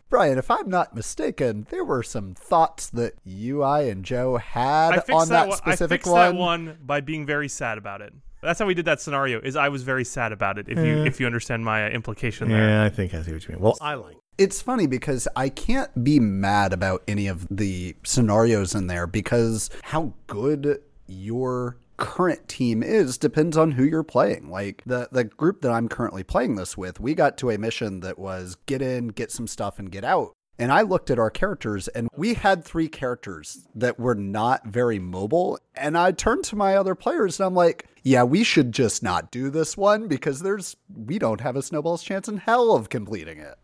Brian, if I'm not mistaken, there were some thoughts that you, I, and Joe had on that, that specific one. I fixed one. that one by being very sad about it. That's how we did that scenario, is I was very sad about it, if yeah. you if you understand my implication there. Yeah, I think I see what you mean. Well, I like it. It's funny because I can't be mad about any of the scenarios in there, because how good your current team is depends on who you're playing. Like, the, the group that I'm currently playing this with, we got to a mission that was get in, get some stuff, and get out. And I looked at our characters, and we had three characters that were not very mobile. And I turned to my other players, and I'm like, yeah, we should just not do this one because there's we don't have a snowball's chance in hell of completing it.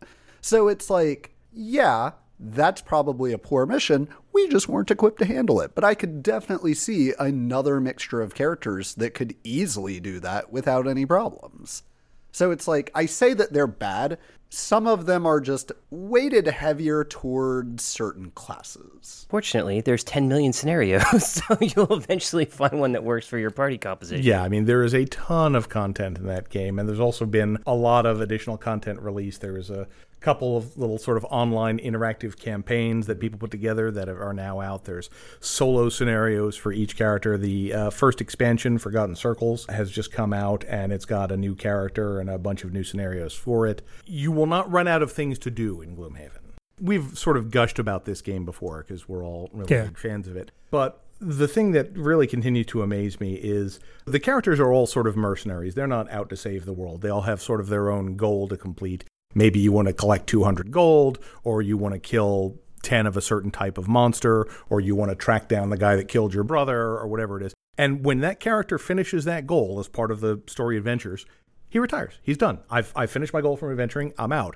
So it's like, yeah, that's probably a poor mission. We just weren't equipped to handle it. But I could definitely see another mixture of characters that could easily do that without any problems. So it's like, I say that they're bad. Some of them are just weighted heavier toward certain classes. Fortunately, there's ten million scenarios, so you'll eventually find one that works for your party composition. Yeah, I mean, there is a ton of content in that game, and there's also been a lot of additional content released. There was a couple of little sort of online interactive campaigns that people put together that are now out. There's solo scenarios for each character. The uh, first expansion, Forgotten Circles, has just come out, and it's got a new character and a bunch of new scenarios for it. You will not run out of things to do in Gloomhaven. We've sort of gushed about this game before because we're all really yeah. big fans of it. But the thing that really continued to amaze me is the characters are all sort of mercenaries. They're not out to save the world. They all have sort of their own goal to complete. Maybe you want to collect two hundred gold, or you want to kill ten of a certain type of monster, or you want to track down the guy that killed your brother, or whatever it is. And when that character finishes that goal as part of the story adventures, he retires. He's done. I've, I've finished my goal from adventuring. I'm out.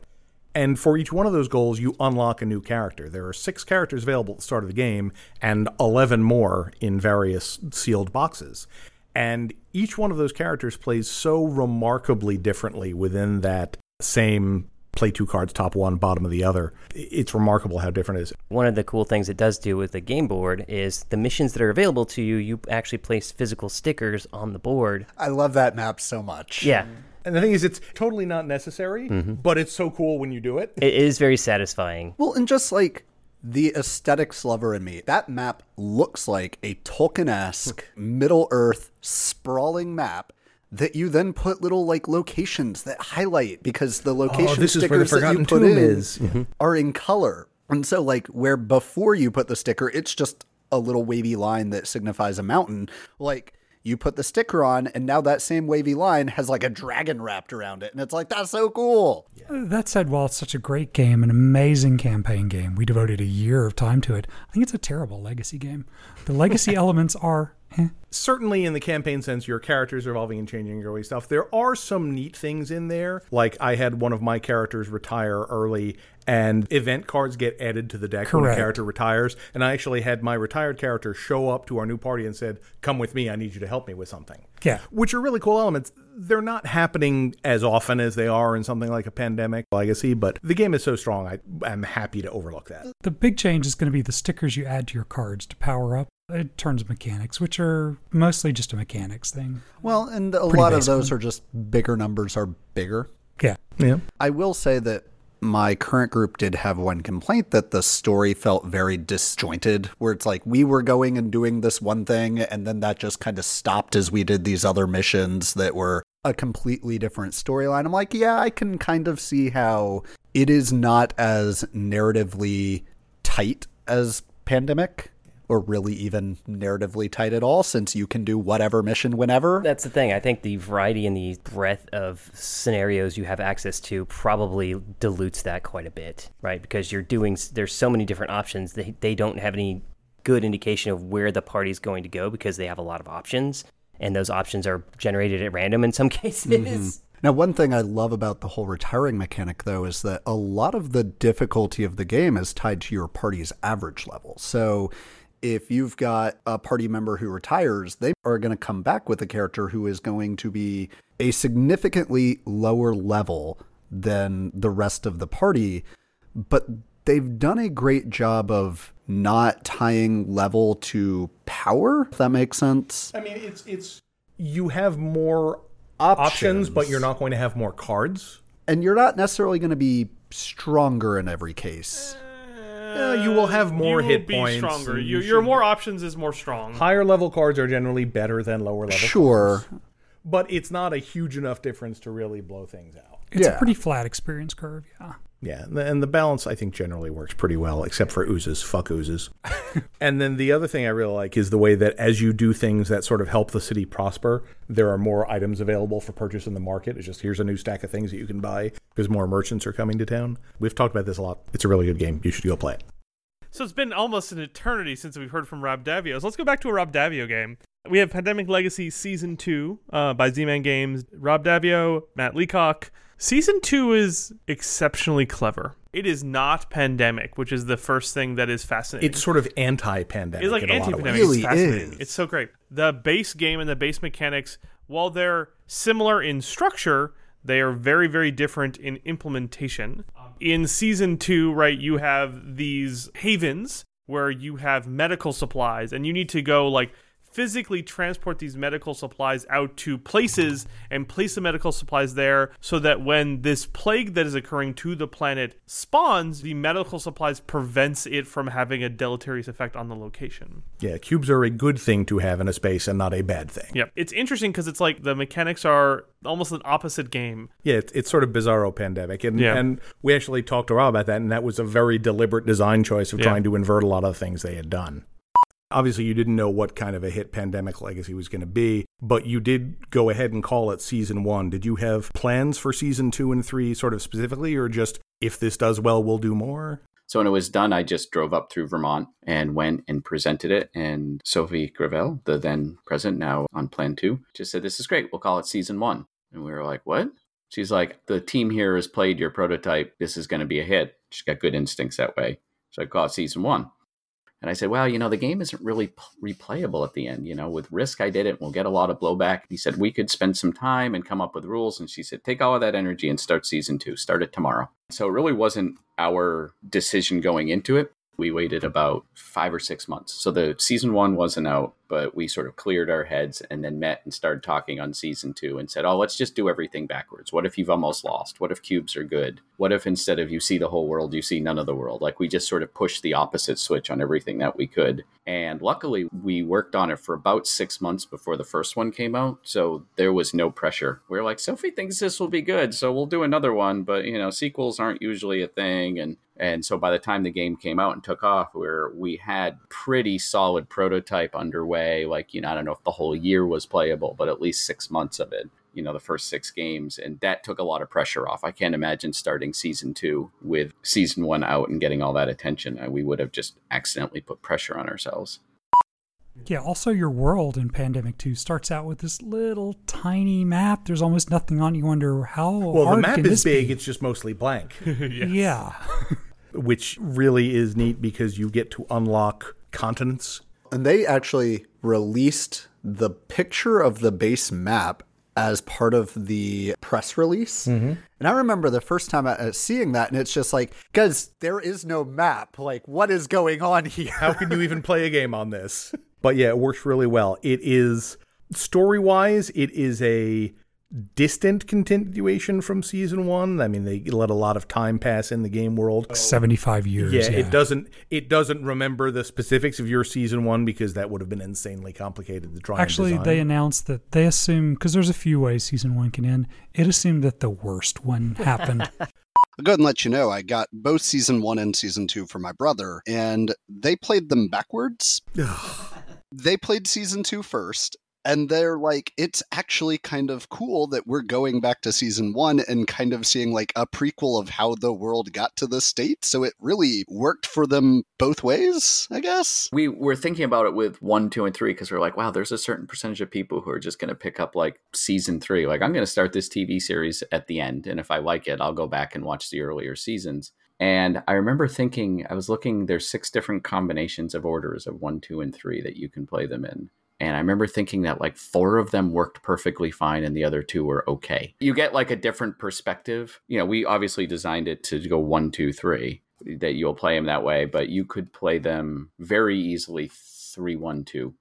And for each one of those goals, you unlock a new character. There are six characters available at the start of the game, and eleven more in various sealed boxes. And each one of those characters plays so remarkably differently within that same play two cards, top one, bottom of the other. It's remarkable how different it is. One of the cool things it does do with the game board is the missions that are available to you, you actually place physical stickers on the board. I love that map so much. Yeah. And the thing is, it's totally not necessary, mm-hmm. but it's so cool when you do it. It is very satisfying. Well, and just like the aesthetics lover in me, that map looks like a Tolkien-esque Middle-earth sprawling map that you then put little like locations that highlight, because the location oh, stickers the that you put in is. Mm-hmm. are in color. And so like where before you put the sticker, it's just a little wavy line that signifies a mountain. Like you put the sticker on and now that same wavy line has like a dragon wrapped around it. And it's like, that's so cool. Yeah. That said, while it's such a great game, an amazing campaign game, we devoted a year of time to it. I think it's a terrible legacy game. The legacy elements are eh. Certainly in the campaign sense, your characters are evolving and changing your way stuff. There are some neat things in there. Like I had one of my characters retire early and event cards get added to the deck Correct. When a character retires. And I actually had my retired character show up to our new party and said, come with me, I need you to help me with something. Yeah. Which are really cool elements. They're not happening as often as they are in something like a Pandemic Legacy, but the game is so strong, I, I'm happy to overlook that. The big change is going to be the stickers you add to your cards to power up. In terms of mechanics, which are mostly just a mechanics thing. Well, and a Pretty lot basically. Of those are just bigger numbers are bigger. Yeah. Yeah. I will say that my current group did have one complaint that the story felt very disjointed, where it's like we were going and doing this one thing, and then that just kind of stopped as we did these other missions that were a completely different storyline. I'm like, yeah, I can kind of see how it is not as narratively tight as Pandemic. Or really even narratively tight at all, since you can do whatever mission whenever. That's the thing. I think the variety and the breadth of scenarios you have access to probably dilutes that quite a bit, right? Because you're doing, there's so many different options. They, they don't have any good indication of where the party's going to go because they have a lot of options, and those options are generated at random in some cases. Mm-hmm. Now, one thing I love about the whole retiring mechanic, though, is that a lot of the difficulty of the game is tied to your party's average level. So if you've got a party member who retires, they are going to come back with a character who is going to be a significantly lower level than the rest of the party. But they've done a great job of not tying level to power, if that makes sense. I mean, it's it's you have more options, options but you're not going to have more cards. And you're not necessarily going to be stronger in every case. Uh... Uh, you will have more hit points. You will be stronger. You, your more options is more strong. Higher level cards are generally better than lower level sure. cards. Sure. But it's not a huge enough difference to really blow things out. It's yeah. a pretty flat experience curve, yeah. Yeah, and the balance, I think, generally works pretty well, except for oozes. Fuck oozes. And then the other thing I really like is the way that as you do things that sort of help the city prosper, there are more items available for purchase in the market. It's just, here's a new stack of things that you can buy because more merchants are coming to town. We've talked about this a lot. It's a really good game. You should go play it. So it's been almost an eternity since we've heard from Rob Daviau. So let's go back to a Rob Daviau game. We have Pandemic Legacy Season two uh, by Z-Man Games, Rob Daviau, Matt Leacock. Season two is exceptionally clever. It is not Pandemic, which is the first thing that is fascinating. It's sort of anti-Pandemic. It's like in anti-Pandemic. It really it's fascinating. Is. It's so great. The base game and the base mechanics, while they're similar in structure, They are very, very different in implementation. In season two, right, you have these havens where you have medical supplies and you need to go like physically transport these medical supplies out to places and place the medical supplies there so that when this plague that is occurring to the planet spawns, the medical supplies prevents it from having a deleterious effect on the location. Yeah, cubes are a good thing to have in a space and not a bad thing. Yeah, it's interesting because it's like the mechanics are almost an opposite game. Yeah, it's, it's sort of bizarro Pandemic. And, yeah. and we actually talked to Rob about that, and that was a very deliberate design choice of yeah. trying to invert a lot of the things they had done. Obviously, you didn't know what kind of a hit Pandemic Legacy was going to be, but you did go ahead and call it Season one. Did you have plans for Season two and three sort of specifically, or just, if this does well, we'll do more? So when it was done, I just drove up through Vermont and went and presented it. And Sophie Gravel, the then president, now on Plan two, just said, this is great. We'll call it Season one. And we were like, what? She's like, the team here has played your prototype. This is going to be a hit. She's got good instincts that way. So I called it Season one. And I said, well, you know, the game isn't really p- replayable at the end. You know, with Risk, I did it. We'll get a lot of blowback. He said, we could spend some time and come up with rules. And she said, take all of that energy and start season two. Start it tomorrow. So it really wasn't our decision going into it. We waited about five or six months. So the season one wasn't out, but we sort of cleared our heads and then met and started talking on season two and said, oh, let's just do everything backwards. What if you've almost lost? What if cubes are good? What if instead of you see the whole world, you see none of the world? Like we just sort of pushed the opposite switch on everything that we could. And luckily, we worked on it for about six months before the first one came out. So there was no pressure. We we're like, Sophie thinks this will be good, so we'll do another one. But, you know, sequels aren't usually a thing. And And so by the time the game came out and took off, where we had pretty solid prototype underway, like, you know, I don't know if the whole year was playable, but at least six months of it, you know, the first six games. And that took a lot of pressure off. I can't imagine starting season two with season one out and getting all that attention. We would have just accidentally put pressure on ourselves. Yeah, also your world in Pandemic two starts out with this little tiny map. There's almost nothing on it. You wonder how well, hard the map can is this big, be? It's just mostly blank. Yes. Yeah. Which really is neat because you get to unlock continents. And they actually released the picture of the base map as part of the press release. Mm-hmm. And I remember the first time I, uh, seeing that, and it's just like, guys, there is no map. Like, what is going on here? How can you even play a game on this? But yeah, it works really well. It is, story-wise, it is a distant continuation from season one. I mean, they let a lot of time pass in the game world. seventy-five years. Yeah, yeah. It doesn't it doesn't remember the specifics of your season one because that would have been insanely complicated to try Actually, and design. They announced that they assume, because there's a few ways season one can end, it assumed that the worst one happened. I'll go ahead and let you know, I got both season one and season two for my brother, and they played them backwards. They played season two first, and they're like, it's actually kind of cool that we're going back to season one and kind of seeing like a prequel of how the world got to this state. So it really worked for them both ways, I guess. We were thinking about it with one, two, and three because we're like, wow, there's a certain percentage of people who are just going to pick up like season three. Like, I'm going to start this T V series at the end, and if I like it, I'll go back and watch the earlier seasons. And I remember thinking, I was looking, there's six different combinations of orders of one, two, and three that you can play them in. And I remember thinking that like four of them worked perfectly fine and the other two were okay. You get like a different perspective. You know, we obviously designed it to go one, two, three, that you'll play them that way, but you could play them very easily three, one, two.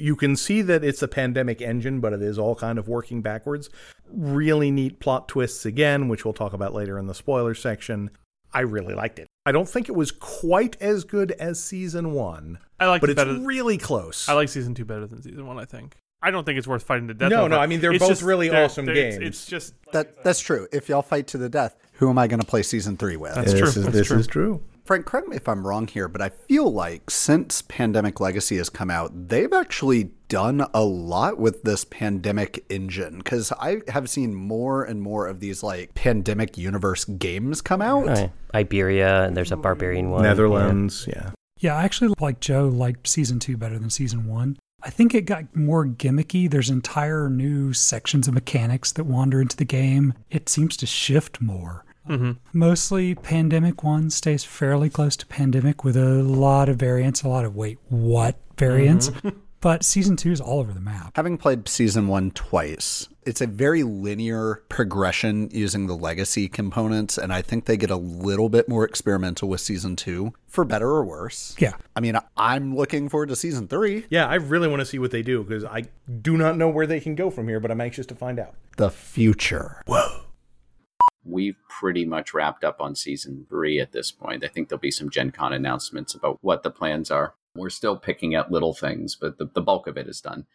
You can see that it's a Pandemic engine, but it is all kind of working backwards. Really neat plot twists again, which we'll talk about later in the spoiler section. I really liked it. I don't think it was quite as good as season one, I liked but it it's really close. I like season two better than season one, I think. I don't think it's worth fighting to death. No, over. no, I mean, they're it's both just, really they're, awesome they're, games. It's, it's just like, that, that's true. If y'all fight to the death, who am I going to play season three with? That's this true. Is, that's this true. is true. Frank, correct me if I'm wrong here, but I feel like since Pandemic Legacy has come out, they've actually done a lot with this Pandemic engine, because I have seen more and more of these like Pandemic universe games come out. Right. Iberia, and there's a Barbarian one. Netherlands, yeah. yeah. Yeah, I actually, like Joe, liked season two better than season one. I think it got more gimmicky. There's entire new sections of mechanics that wander into the game. It seems to shift more. Mm-hmm. Mostly Pandemic one stays fairly close to Pandemic with a lot of variants, a lot of wait, what variants. Mm-hmm. But season two is all over the map. Having played season one twice, it's a very linear progression using the legacy components, and I think they get a little bit more experimental with season two, for better or worse. Yeah. I mean, I'm looking forward to season three. Yeah, I really want to see what they do, because I do not know where they can go from here, but I'm anxious to find out. The future. Whoa. We've pretty much wrapped up on season three at this point. I think there'll be some Gen Con announcements about what the plans are. We're still picking at little things, but the, the bulk of it is done.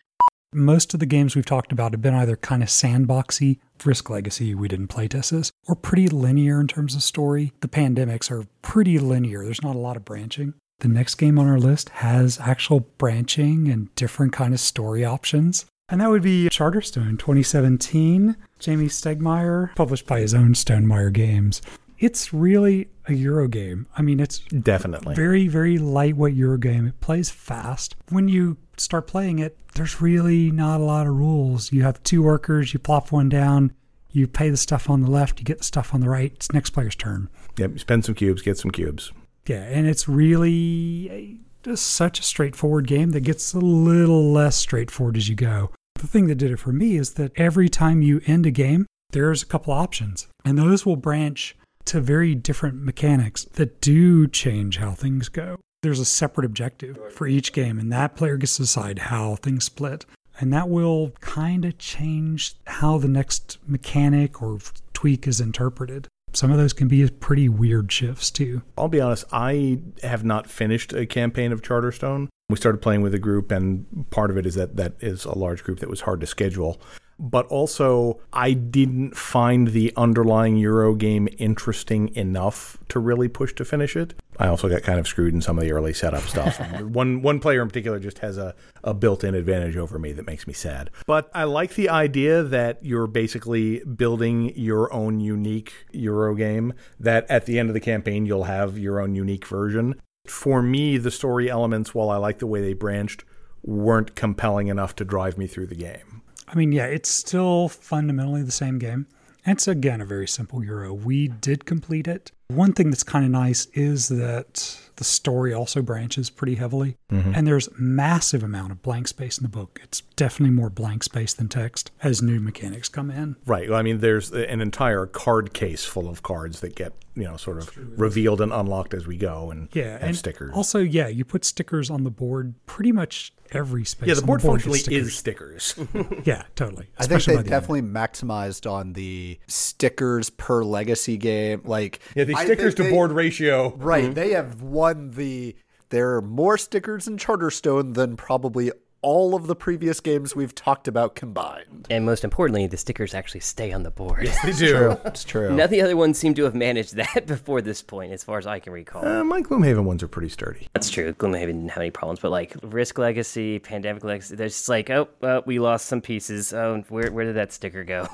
Most of the games we've talked about have been either kind of sandboxy, Risk Legacy, We Didn't Playtest This, or pretty linear in terms of story. The pandemics are pretty linear. There's not a lot of branching. The next game on our list has actual branching and different kind of story options. And that would be Charterstone twenty seventeen, Jamie Stegmaier, published by his own Stonemaier Games. It's really a Euro game. I mean, it's definitely very, very lightweight Euro game. It plays fast. When you start playing it, there's really not a lot of rules. You have two workers, you plop one down, you pay the stuff on the left, you get the stuff on the right. It's next player's turn. Yep, spend some cubes, get some cubes. Yeah, and it's really a, such a straightforward game that gets a little less straightforward as you go. The thing that did it for me is that every time you end a game, there's a couple options, and those will branch to very different mechanics that do change how things go. There's a separate objective for each game, and that player gets to decide how things split. And that will kind of change how the next mechanic or tweak is interpreted. Some of those can be pretty weird shifts, too. I'll be honest, I have not finished a campaign of Charterstone. We started playing with a group, and part of it is that that is a large group that was hard to schedule. But also, I didn't find the underlying Euro game interesting enough to really push to finish it. I also got kind of screwed in some of the early setup stuff. one one player in particular just has a, a built-in advantage over me that makes me sad. But I like the idea that you're basically building your own unique Euro game, that at the end of the campaign, you'll have your own unique version. For me, the story elements, while I like the way they branched, weren't compelling enough to drive me through the game. I mean, yeah, it's still fundamentally the same game. It's, again, a very simple Euro. We did complete it. One thing that's kind of nice is that the story also branches pretty heavily. Mm-hmm. And there's massive amount of blank space in the book. It's definitely more blank space than text as new mechanics come in. Right. Well, I mean, there's an entire card case full of cards that get, you know, sort of revealed and unlocked as we go, and yeah, and, and stickers. Also, yeah, you put stickers on the board pretty much every space. Yeah, the board, the board functionally is stickers. Is stickers. Yeah, totally. I Especially think they the definitely end. maximized on the stickers per legacy game. Like, yeah, the stickers to they, board ratio. Right. Mm-hmm. They have won the, there are more stickers in Charterstone than probably all of the previous games we've talked about combined. And most importantly, the stickers actually stay on the board. Yes, they do. It's true. It's true. None of the other ones seem to have managed that before this point, as far as I can recall. Uh, my Gloomhaven ones are pretty sturdy. That's true. Gloomhaven didn't have any problems, but like Risk Legacy, Pandemic Legacy, they're just like, oh, well, we lost some pieces. Oh, where, where did that sticker go?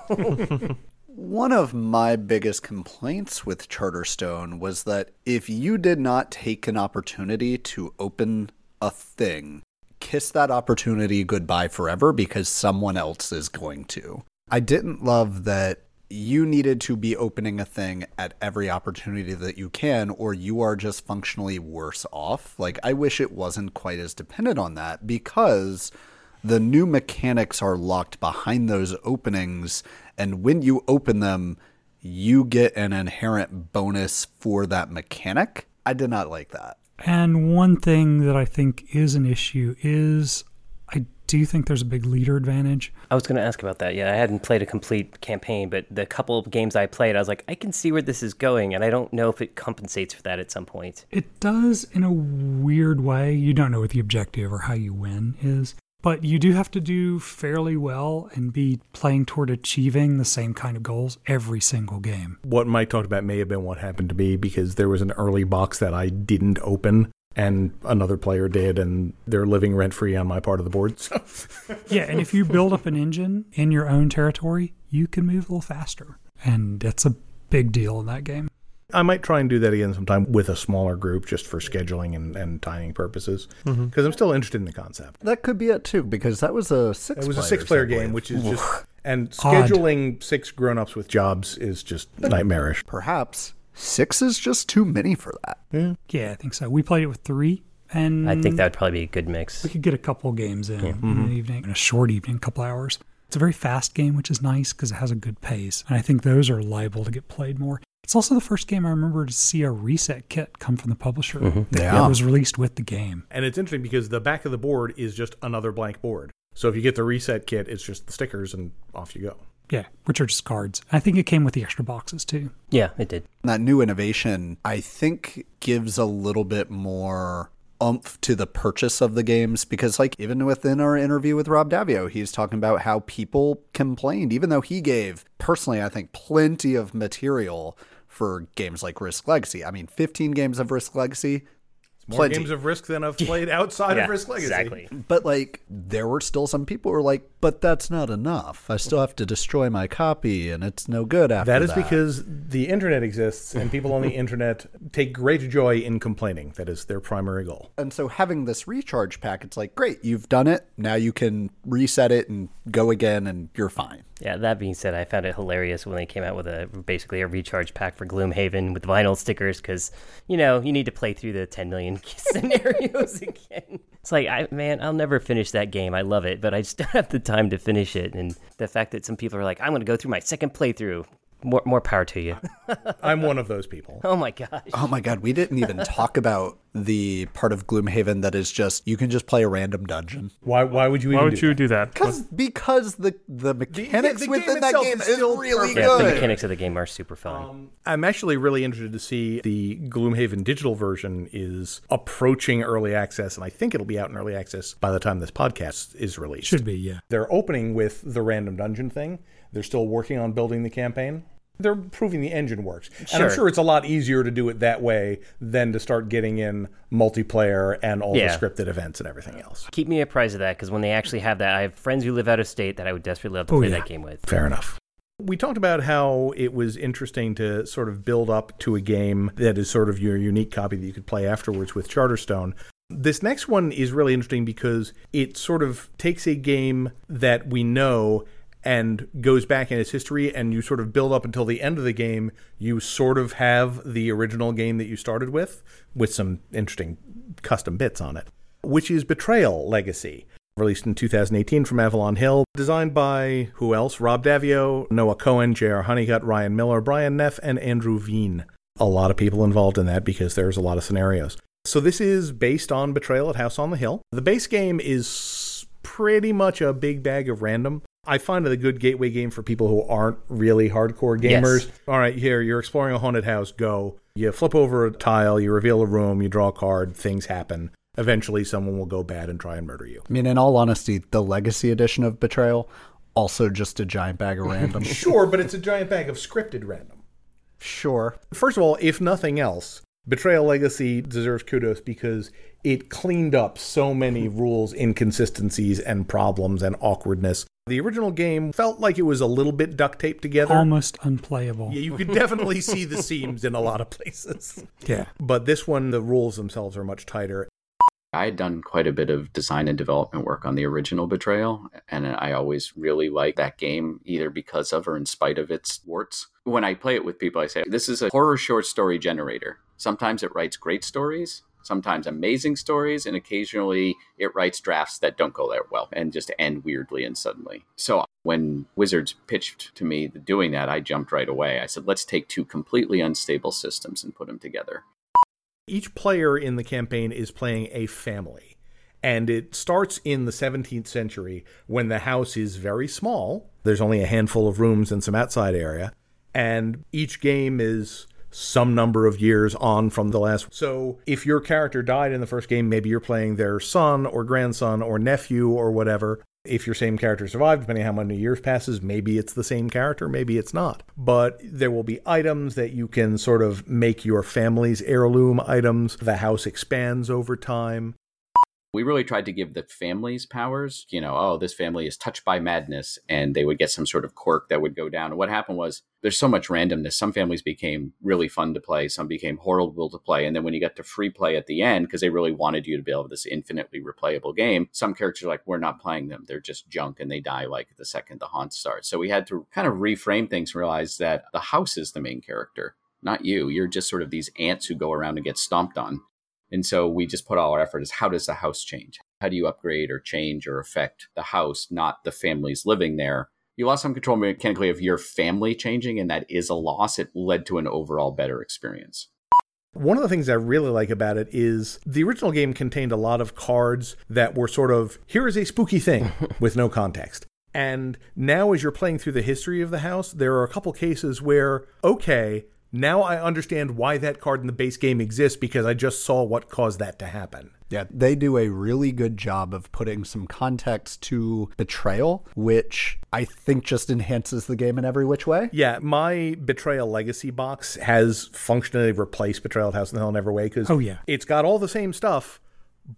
One of my biggest complaints with Charterstone was that if you did not take an opportunity to open a thing, kiss that opportunity goodbye forever, because someone else is going to. I didn't love that you needed to be opening a thing at every opportunity that you can, or you are just functionally worse off. Like, I wish it wasn't quite as dependent on that, because the new mechanics are locked behind those openings, and when you open them, you get an inherent bonus for that mechanic. I did not like that. And one thing that I think is an issue is I do think there's a big leader advantage. I was going to ask about that. Yeah, I hadn't played a complete campaign, but the couple of games I played, I was like, I can see where this is going, and I don't know if it compensates for that at some point. It does in a weird way. You don't know what the objective or how you win is. But you do have to do fairly well and be playing toward achieving the same kind of goals every single game. What Mike talked about may have been what happened to me, because there was an early box that I didn't open and another player did, and they're living rent-free on my part of the board. So. Yeah, and if you build up an engine in your own territory, you can move a little faster. And that's a big deal in that game. I might try and do that again sometime with a smaller group, just for scheduling and, and timing purposes, because mm-hmm. I'm still interested in the concept. That could be it, too, because that was a six-player It was a six-player game, which is just... And scheduling Odd. six grown-ups with jobs is just nightmarish. Perhaps six is just too many for that. Yeah. yeah, I think so. We played it with three, And I think that would probably be a good mix. We could get a couple games in, yeah. mm-hmm. in the evening, in a short evening, a couple hours. It's a very fast game, which is nice because it has a good pace. And I think those are liable to get played more. It's also the first game I remember to see a reset kit come from the publisher. Mm-hmm. That yeah. was released with the game. And it's interesting because the back of the board is just another blank board. So if you get the reset kit, it's just the stickers and off you go. Yeah, which are just cards. I think it came with the extra boxes too. Yeah, it did. That new innovation, I think, gives a little bit more oomph to the purchase of the games, because like even within our interview with Rob Daviau, he's talking about how people complained, even though he gave, personally, I think, plenty of material for games like Risk Legacy. I mean, fifteen games of Risk Legacy, more plenty. Games of Risk than I've played outside yeah, of Risk Legacy. Exactly. But like, there were still some people who were like, but that's not enough. I still have to destroy my copy and it's no good after that. That is because the internet exists and people on the internet take great joy in complaining. That is their primary goal. And so having this recharge pack, it's like, great, you've done it. Now you can reset it and go again and you're fine. Yeah, that being said, I found it hilarious when they came out with a basically a recharge pack for Gloomhaven with vinyl stickers because, you know, you need to play through the ten million scenarios again. It's like, I, man, I'll never finish that game. I love it, but I just don't have the time to finish it. And the fact that some people are like, I'm going to go through my second playthrough. More more power to you. I'm one of those people. Oh, my gosh. Oh, my God. We didn't even talk about the part of Gloomhaven that is just, you can just play a random dungeon. Why Why would you why even would do you that? do that? Because the, the mechanics the, the within game that game is still really perfect. good. Yeah, the mechanics of the game are super fun. Um, I'm actually really interested to see the Gloomhaven digital version is approaching early access, and I think it'll be out in early access by the time this podcast is released. Should be, yeah. They're opening with the random dungeon thing. They're still working on building the campaign. They're proving the engine works. Sure. And I'm sure it's a lot easier to do it that way than to start getting in multiplayer and all yeah. the scripted events and everything else. Keep me apprised of that, because when they actually have that, I have friends who live out of state that I would desperately love to oh, play yeah. that game with. Fair enough. We talked about how it was interesting to sort of build up to a game that is sort of your unique copy that you could play afterwards with Charterstone. This next one is really interesting because it sort of takes a game that we know and goes back in its history, and you sort of build up until the end of the game. You sort of have the original game that you started with, with some interesting custom bits on it, which is Betrayal Legacy, released in two thousand eighteen from Avalon Hill, designed by, who else? Rob Daviau, Noah Cohen, J R. Honeycutt, Ryan Miller, Brian Neff, and Andrew Veen. A lot of people involved in that because there's a lot of scenarios. So this is based on Betrayal at House on the Hill. The base game is pretty much a big bag of random. I find it a good gateway game for people who aren't really hardcore gamers. Yes. All right, here, you're exploring a haunted house, go. You flip over a tile, you reveal a room, you draw a card, things happen. Eventually, someone will go bad and try and murder you. I mean, in all honesty, the Legacy edition of Betrayal, also just a giant bag of random. Sure, but it's a giant bag of scripted random. Sure. First of all, if nothing else, Betrayal Legacy deserves kudos because it cleaned up so many rules, inconsistencies, and problems and awkwardness. The original game felt like it was a little bit duct taped together. Almost unplayable. Yeah, you could definitely see the seams in a lot of places. Yeah. But this one, the rules themselves are much tighter. I had done quite a bit of design and development work on the original Betrayal, and I always really liked that game, either because of or in spite of its warts. When I play it with people, I say, this is a horror short story generator. Sometimes it writes great stories, sometimes amazing stories, and occasionally it writes drafts that don't go that well and just end weirdly and suddenly. So when Wizards pitched to me doing that, I jumped right away. I said, let's take two completely unstable systems and put them together. Each player in the campaign is playing a family, and it starts in the seventeenth century when the house is very small. There's only a handful of rooms and some outside area, and each game is some number of years on from the last. So if your character died in the first game, maybe you're playing their son or grandson or nephew or whatever. If your same character survived, depending on how many years passes, maybe it's the same character, maybe it's not. But there will be items that you can sort of make your family's heirloom items. The house expands over time. We really tried to give the families powers. You know, oh, this family is touched by madness, and they would get some sort of quirk that would go down. And what happened was there's so much randomness. Some families became really fun to play. Some became horrible to play. And then when you got to free play at the end, because they really wanted you to be able to this infinitely replayable game, some characters are like, we're not playing them. They're just junk, and they die like the second the haunt starts. So we had to kind of reframe things, realize that the house is the main character, not you. You're just sort of these ants who go around and get stomped on. And so we just put all our effort is, how does the house change? How do you upgrade or change or affect the house, not the families living there? You lost some control mechanically of your family changing, and that is a loss. It led to an overall better experience. One of the things I really like about it is the original game contained a lot of cards that were sort of, here is a spooky thing with no context. And now as you're playing through the history of the house, there are a couple cases where, okay, now I understand why that card in the base game exists because I just saw what caused that to happen. Yeah, they do a really good job of putting some context to Betrayal, which I think just enhances the game in every which way. Yeah, my Betrayal Legacy box has functionally replaced Betrayal at House on the Hill in every way because oh, yeah. It's got all the same stuff,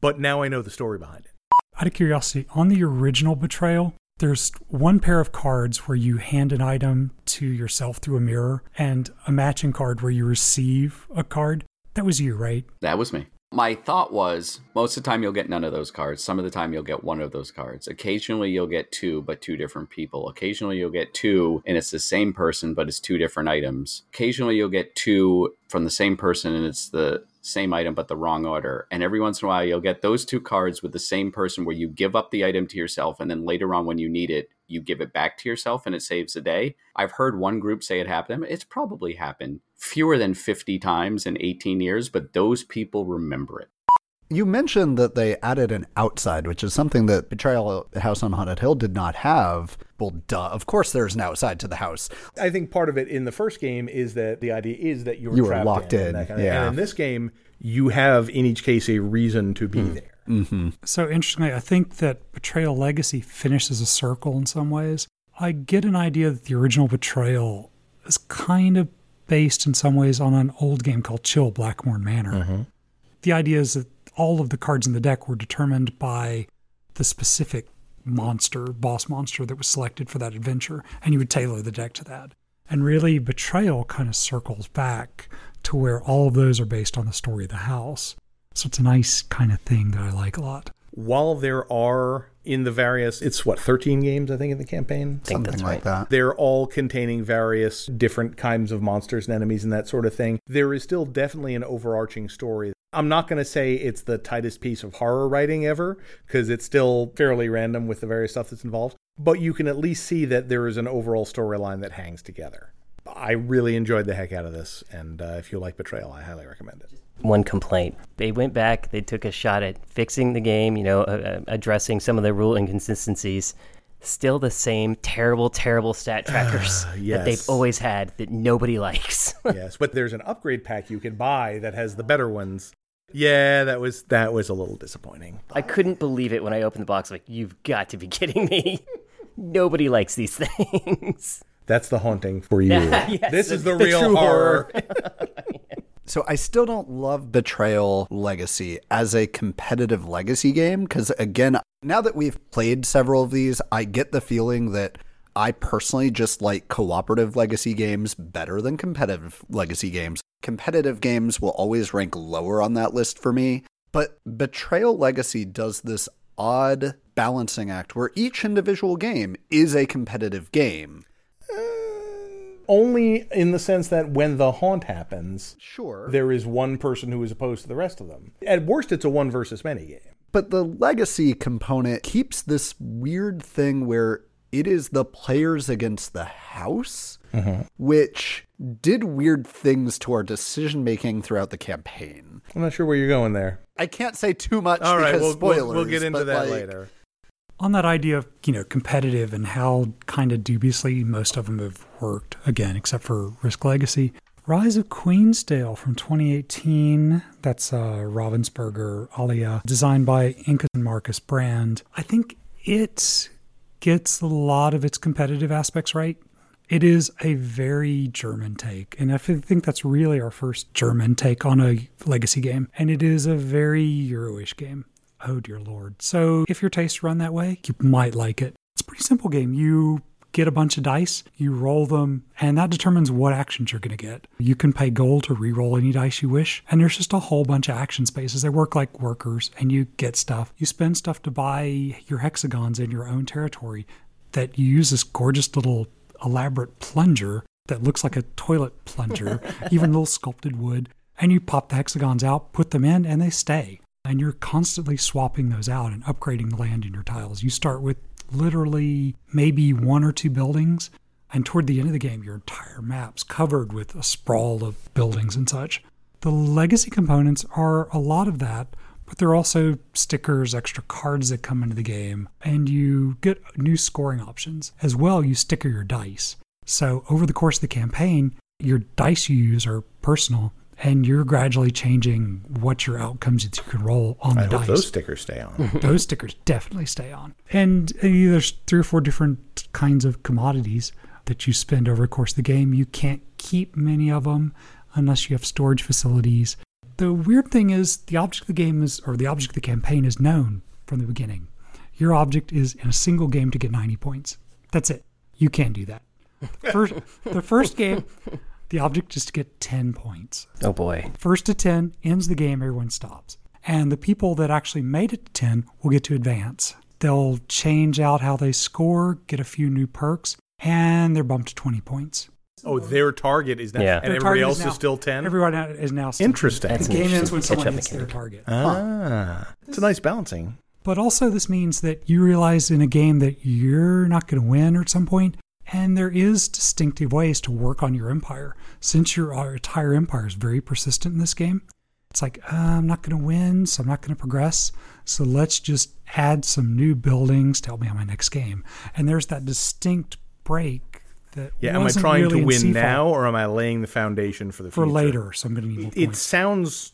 but now I know the story behind it. Out of curiosity, on the original Betrayal, there's one pair of cards where you hand an item to yourself through a mirror and a matching card where you receive a card. That was you, right? That was me. My thought was, most of the time you'll get none of those cards. Some of the time you'll get one of those cards. Occasionally you'll get two, but two different people. Occasionally you'll get two, and it's the same person, but it's two different items. Occasionally you'll get two from the same person, and it's the same item, but the wrong order. And every once in a while, you'll get those two cards with the same person where you give up the item to yourself, and then later on when you need it, you give it back to yourself, and it saves a day. I've heard one group say it happened. It's probably happened fewer than fifty times in eighteen years, but those people remember it. You mentioned that they added an outside, which is something that Betrayal at House on Haunted Hill did not have. Well, duh, of course there's an outside to the house. I think part of it in the first game is that the idea is that you're you trapped locked in. in. That kind of yeah. And in this game, you have in each case a reason to be mm. there. Mm-hmm. So interestingly, I think that Betrayal Legacy finishes a circle in some ways. I get an idea that the original Betrayal is kind of based in some ways on an old game called Chill Blackmorn Manor. Mm-hmm. The idea is that all of the cards in the deck were determined by the specific monster, boss monster that was selected for that adventure, and you would tailor the deck to that. And really, Betrayal kind of circles back to where all of those are based on the story of the house. So it's a nice kind of thing that I like a lot. While there are in the various, it's what, thirteen games, I think, in the campaign? I think Something that's like right. that. They're all containing various different kinds of monsters and enemies and that sort of thing. There is still definitely an overarching story. I'm not going to say it's the tightest piece of horror writing ever, because it's still fairly random with the various stuff that's involved. But you can at least see that there is an overall storyline that hangs together. I really enjoyed the heck out of this, and uh, if you like Betrayal, I highly recommend it. One complaint. They went back, they took a shot at fixing the game, you know, uh, addressing some of the rule inconsistencies. Still the same terrible, terrible stat trackers uh, yes. that they've always had that nobody likes. Yes, but there's an upgrade pack you can buy that has the better ones. Yeah, that was that was a little disappointing. I couldn't believe it when I opened the box. Like, you've got to be kidding me. Nobody likes these things. That's the haunting for you. Yes, this is the, the real horror. horror. So I still don't love Betrayal Legacy as a competitive legacy game because, again, now that we've played several of these, I get the feeling that I personally just like cooperative legacy games better than competitive legacy games. Competitive games will always rank lower on that list for me, but Betrayal Legacy does this odd balancing act where each individual game is a competitive game. Only in the sense that when the haunt happens, sure, there is one person who is opposed to the rest of them. At worst, it's a one versus many game. But the legacy component keeps this weird thing where it is the players against the house, mm-hmm. which did weird things to our decision-making throughout the campaign. I'm not sure where you're going there. I can't say too much All because right, we'll, spoilers. We'll, we'll get into that like, later. On that idea of, you know, competitive and how kind of dubiously most of them have worked, again, except for Risk Legacy. Rise of Queensdale from twenty eighteen, that's uh, Ravensburger, Alia, designed by Inca and Marcus Brand. I think it gets a lot of its competitive aspects right. It is a very German take, and I think that's really our first German take on a legacy game, and it is a very Euro-ish game. Oh, dear Lord. So if your tastes run that way, you might like it. It's a pretty simple game. You get a bunch of dice, you roll them, and that determines what actions you're going to get. You can pay gold to re-roll any dice you wish, and there's just a whole bunch of action spaces. They work like workers, and you get stuff. You spend stuff to buy your hexagons in your own territory that you use this gorgeous little elaborate plunger that looks like a toilet plunger, even little sculpted wood. and you pop the hexagons out, put them in, and they stay. And you're constantly swapping those out and upgrading the land in your tiles. You start with literally maybe one or two buildings, and toward the end of the game, your entire map's covered with a sprawl of buildings and such. The legacy components are a lot of that, but they're also stickers, extra cards that come into the game, and you get new scoring options. As well, you sticker your dice. So over the course of the campaign, your dice you use are personal, and you're gradually changing what your outcomes that you can roll on the I dice. Those stickers stay on. Those stickers definitely stay on. And there's three or four different kinds of commodities that you spend over the course of the game. You can't keep many of them unless you have storage facilities. The weird thing is the object of the game is, or the object of the campaign is known from the beginning. Your object is in a single game to get ninety points. That's it. You can't do that. The first, the first game, the object is to get ten points. Oh boy. First to ten ends the game, everyone stops. And the people that actually made it to ten will get to advance. They'll change out how they score, get a few new perks, and they're bumped to twenty points. Oh, their target is now, yeah. and their everybody else is, now, is still ten? Everyone is now still Interesting. ten. Interesting. The game ends when someone hits their target. Ah, huh. It's a nice balancing. But also this means that you realize in a game that you're not going to win at some point, and there is distinctive ways to work on your empire. Since your entire empire is very persistent in this game, it's like, uh, I'm not going to win, so I'm not going to progress. So let's just add some new buildings to help me on my next game. And there's that distinct break that yeah, wasn't am I trying really to win now, or am I laying the foundation for the future? For later, so I'm going to need more points. It sounds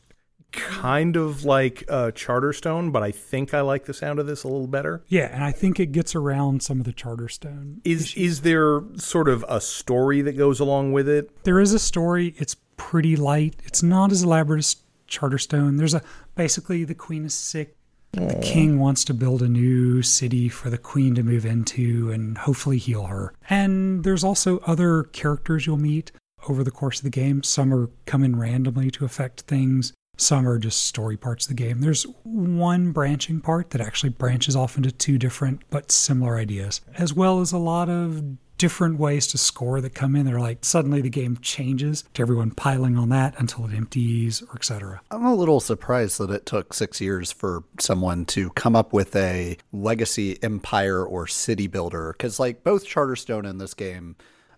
kind of like uh, Charterstone, but I think I like the sound of this a little better. Yeah, and I think it gets around some of the Charterstone Is issues. Is there sort of a story that goes along with it? There is a story. It's pretty light. It's not as elaborate as Charterstone. There's a basically the queen is sick. Aww. The king wants to build a new city for the queen to move into and hopefully heal her. And there's also other characters you'll meet over the course of the game. Some are coming randomly to affect things. Some are just story parts of the game. There's one branching part that actually branches off into two different but similar ideas, as well as a lot of different ways to score that come in. They're like, suddenly the game changes to everyone piling on that until it empties, or et cetera. I'm a little surprised that it took six years for someone to come up with a legacy empire or city builder, because like both Charterstone and this game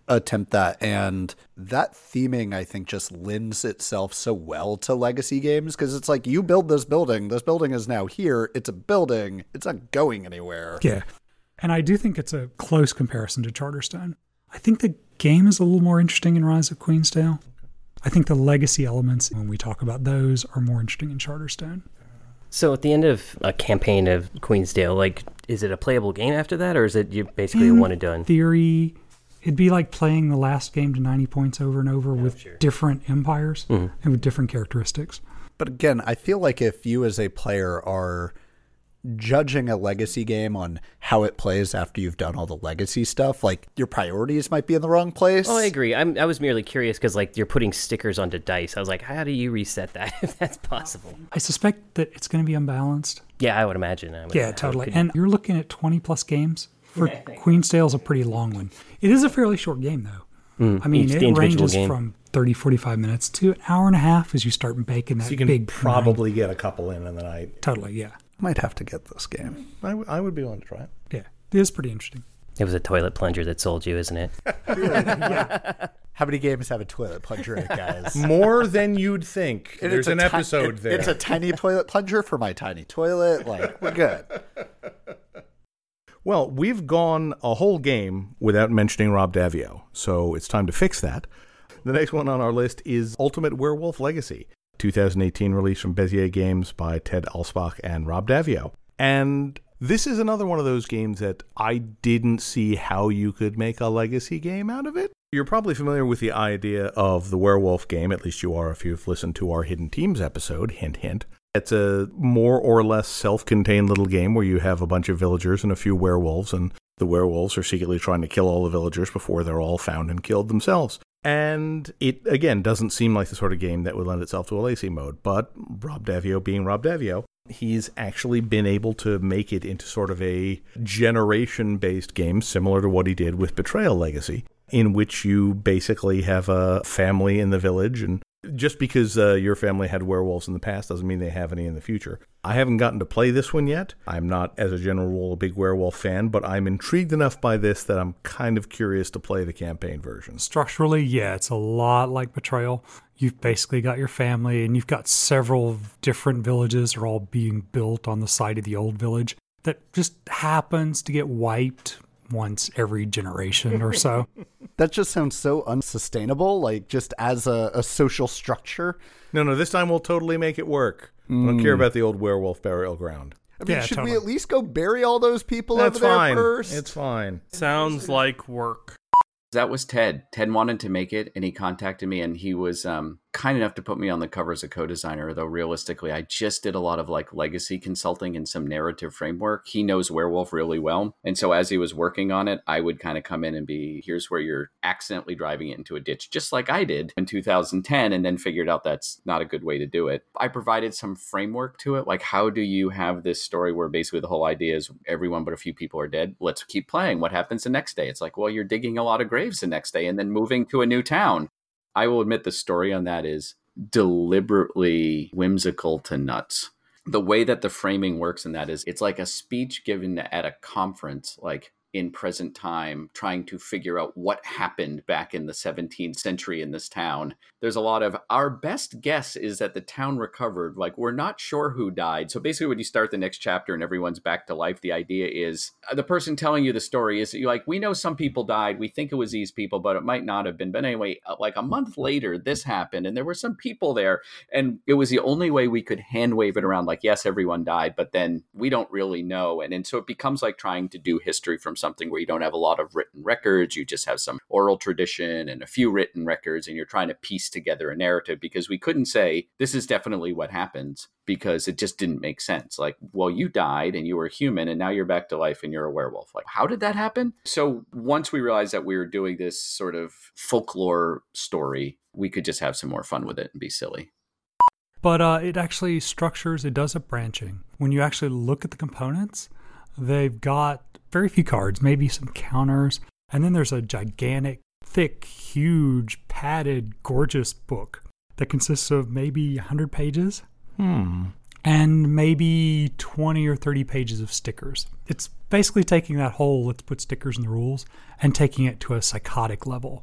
attempt that, and that theming I think just lends itself so well to legacy games, because it's like you build this building this building is now here, it's a building, it's not going anywhere. Yeah, and I do think it's a close comparison to Charterstone. I think the game is a little more interesting in Rise of Queensdale. I think the legacy elements, when we talk about those, are more interesting in Charterstone. So at the end of a campaign of Queensdale, like, is it a playable game after that, or is it you basically in a one and done? Theory, it'd be like playing the last game to ninety points over and over, yeah, with sure. different empires mm-hmm. and with different characteristics. But again, I feel like if you as a player are judging a legacy game on how it plays after you've done all the legacy stuff, like your priorities might be in the wrong place. Oh, I agree. I'm, I was merely curious because like you're putting stickers onto dice. I was like, how do you reset that if that's possible? I suspect that it's going to be unbalanced. Yeah, I would imagine. I would, yeah, totally. Could... And you're looking at twenty plus games. For yeah, Queensdale's a pretty long one. It is a fairly short game, though. Mm, I mean, it ranges game. from thirty, forty-five minutes to an hour and a half as you start baking that big So you can big probably nine. get a couple in in the night. Totally, yeah. Might have to get this game. I, w- I would be willing to try it. Yeah, it is pretty interesting. It was a toilet plunger that sold you, isn't it? Yeah. How many games have a toilet plunger in it, guys? More than you'd think. And There's an ti- episode it, there. It's a tiny toilet plunger for my tiny toilet. Like, we're good. Well, we've gone a whole game without mentioning Rob Daviau, so it's time to fix that. The next one on our list is Ultimate Werewolf Legacy, twenty eighteen release from Bezier Games by Ted Alsbach and Rob Daviau. And this is another one of those games that I didn't see how you could make a legacy game out of it. You're probably familiar with the idea of the werewolf game, at least you are if you've listened to our Hidden Teams episode, hint, hint. It's a more or less self-contained little game where you have a bunch of villagers and a few werewolves, and the werewolves are secretly trying to kill all the villagers before they're all found and killed themselves. And it, again, doesn't seem like the sort of game that would lend itself to a legacy mode, but Rob Daviau being Rob Daviau, he's actually been able to make it into sort of a generation-based game similar to what he did with Betrayal Legacy, in which you basically have a family in the village and just because uh, your family had werewolves in the past doesn't mean they have any in the future. I haven't gotten to play this one yet. I'm not, as a general rule, a big werewolf fan, but I'm intrigued enough by this that I'm kind of curious to play the campaign version. Structurally, yeah, it's a lot like Betrayal. You've basically got your family, and you've got several different villages are all being built on the site of the old village that just happens to get wiped once every generation or so. That just sounds so unsustainable, like just as a, a social structure. No, no, this time we'll totally make it work. Mm. I don't care about the old werewolf burial ground. I mean, yeah, should totally. We at least go bury all those people That's over there fine. first? It's fine. Sounds like work. That was Ted. Ted wanted to make it, and he contacted me, and he was um, kind enough to put me on the cover as a co-designer, though realistically, I just did a lot of like legacy consulting and some narrative framework. He knows werewolf really well. And so as he was working on it, I would kind of come in and be, here's where you're accidentally driving it into a ditch, just like I did in two thousand ten, and then figured out that's not a good way to do it. I provided some framework to it, like how do you have this story where basically the whole idea is everyone but a few people are dead? Let's keep playing. What happens the next day? It's like, well, you're digging a lot of graves the next day and then moving to a new town. I will admit the story on that is deliberately whimsical to nuts. The way that the framing works in that is it's like a speech given at a conference, like in present time, trying to figure out what happened back in the seventeenth century in this town. There's a lot of, our best guess is that the town recovered, like we're not sure who died. So basically when you start the next chapter and everyone's back to life, the idea is the person telling you the story is that you're like, we know some people died, we think it was these people, but it might not have been. But anyway, like a month later, this happened and there were some people there, and it was the only way we could hand wave it around, like, yes, everyone died, but then we don't really know. And, and so it becomes like trying to do history from something where you don't have a lot of written records, you just have some oral tradition and a few written records, and you're trying to piece together a narrative, because we couldn't say this is definitely what happens, because it just didn't make sense. Like, well, you died and you were human and now you're back to life and you're a werewolf. Like, how did that happen? So once we realized that we were doing this sort of folklore story, we could just have some more fun with it and be silly. But uh, it actually structures, it does a branching. When you actually look at the components, they've got very few cards, maybe some counters. And then there's a gigantic, thick, huge, padded, gorgeous book that consists of maybe one hundred pages hmm. and maybe twenty or thirty pages of stickers. It's basically taking that whole let's put stickers in the rules and taking it to a psychotic level.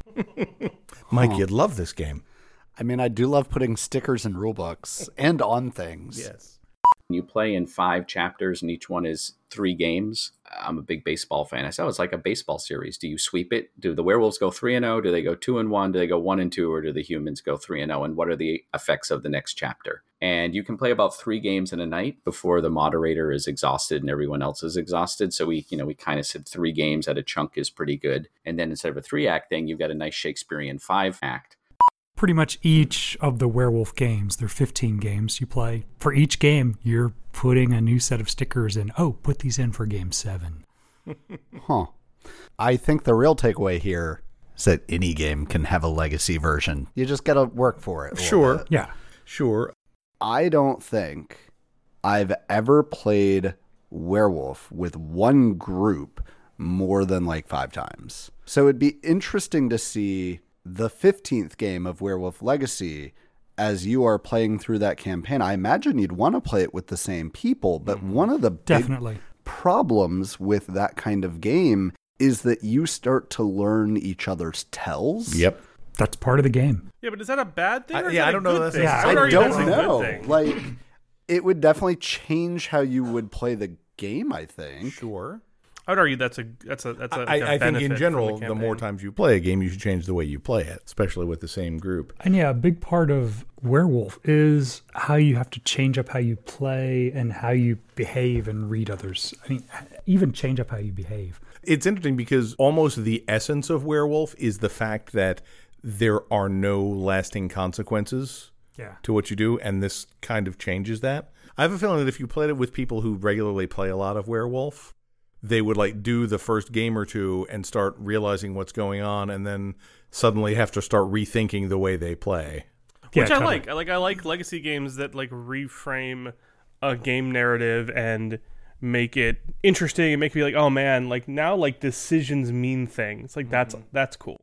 Mike, huh. You'd love this game. I mean, I do love putting stickers in rulebooks and on things. Yes. You play in five chapters and each one is three games. I'm a big baseball fan. I said it's like a baseball series. Do you sweep it? Do the werewolves go three and oh? Do they go two and one? Do they go one and two? Or do the humans go three and oh? And what are the effects of the next chapter? And you can play about three games in a night before the moderator is exhausted and everyone else is exhausted. So we, you know, we kind of said three games at a chunk is pretty good. And then instead of a three act thing, you've got a nice Shakespearean five act. Pretty much each of the werewolf games, there are fifteen games you play. For each game, you're putting a new set of stickers in. Oh, put these in for game seven. Huh. I think the real takeaway here is that any game can have a legacy version. You just got to work for it. Sure. Bit. Yeah. Sure. I don't think I've ever played werewolf with one group more than like five times. So it'd be interesting to see the fifteenth game of Werewolf Legacy, as you are playing through that campaign. I imagine you'd want to play it with the same people, but mm-hmm. one of the Definitely. big problems with that kind of game is that you start to learn each other's tells. Yep. That's part of the game. Yeah, but is that a bad thing? Or I, yeah, I don't know. That's yeah, I don't know. Like, it would definitely change how you would play the game, I think. Sure. I would argue that's a that's a that's a. That's I, a I think in general, the, the more times you play a game, you should change the way you play it, especially with the same group. And yeah, a big part of werewolf is how you have to change up how you play and how you behave and read others. I mean, even change up how you behave. It's interesting because almost the essence of werewolf is the fact that there are no lasting consequences yeah. to what you do, and this kind of changes that. I have a feeling that if you played it with people who regularly play a lot of werewolf, they would like do the first game or two and start realizing what's going on, and then suddenly have to start rethinking the way they play. Yeah, Which I totally. like. I like I like legacy games that like reframe a game narrative and make it interesting and make me like, oh man, like now like decisions mean things. Like that's mm-hmm. that's cool.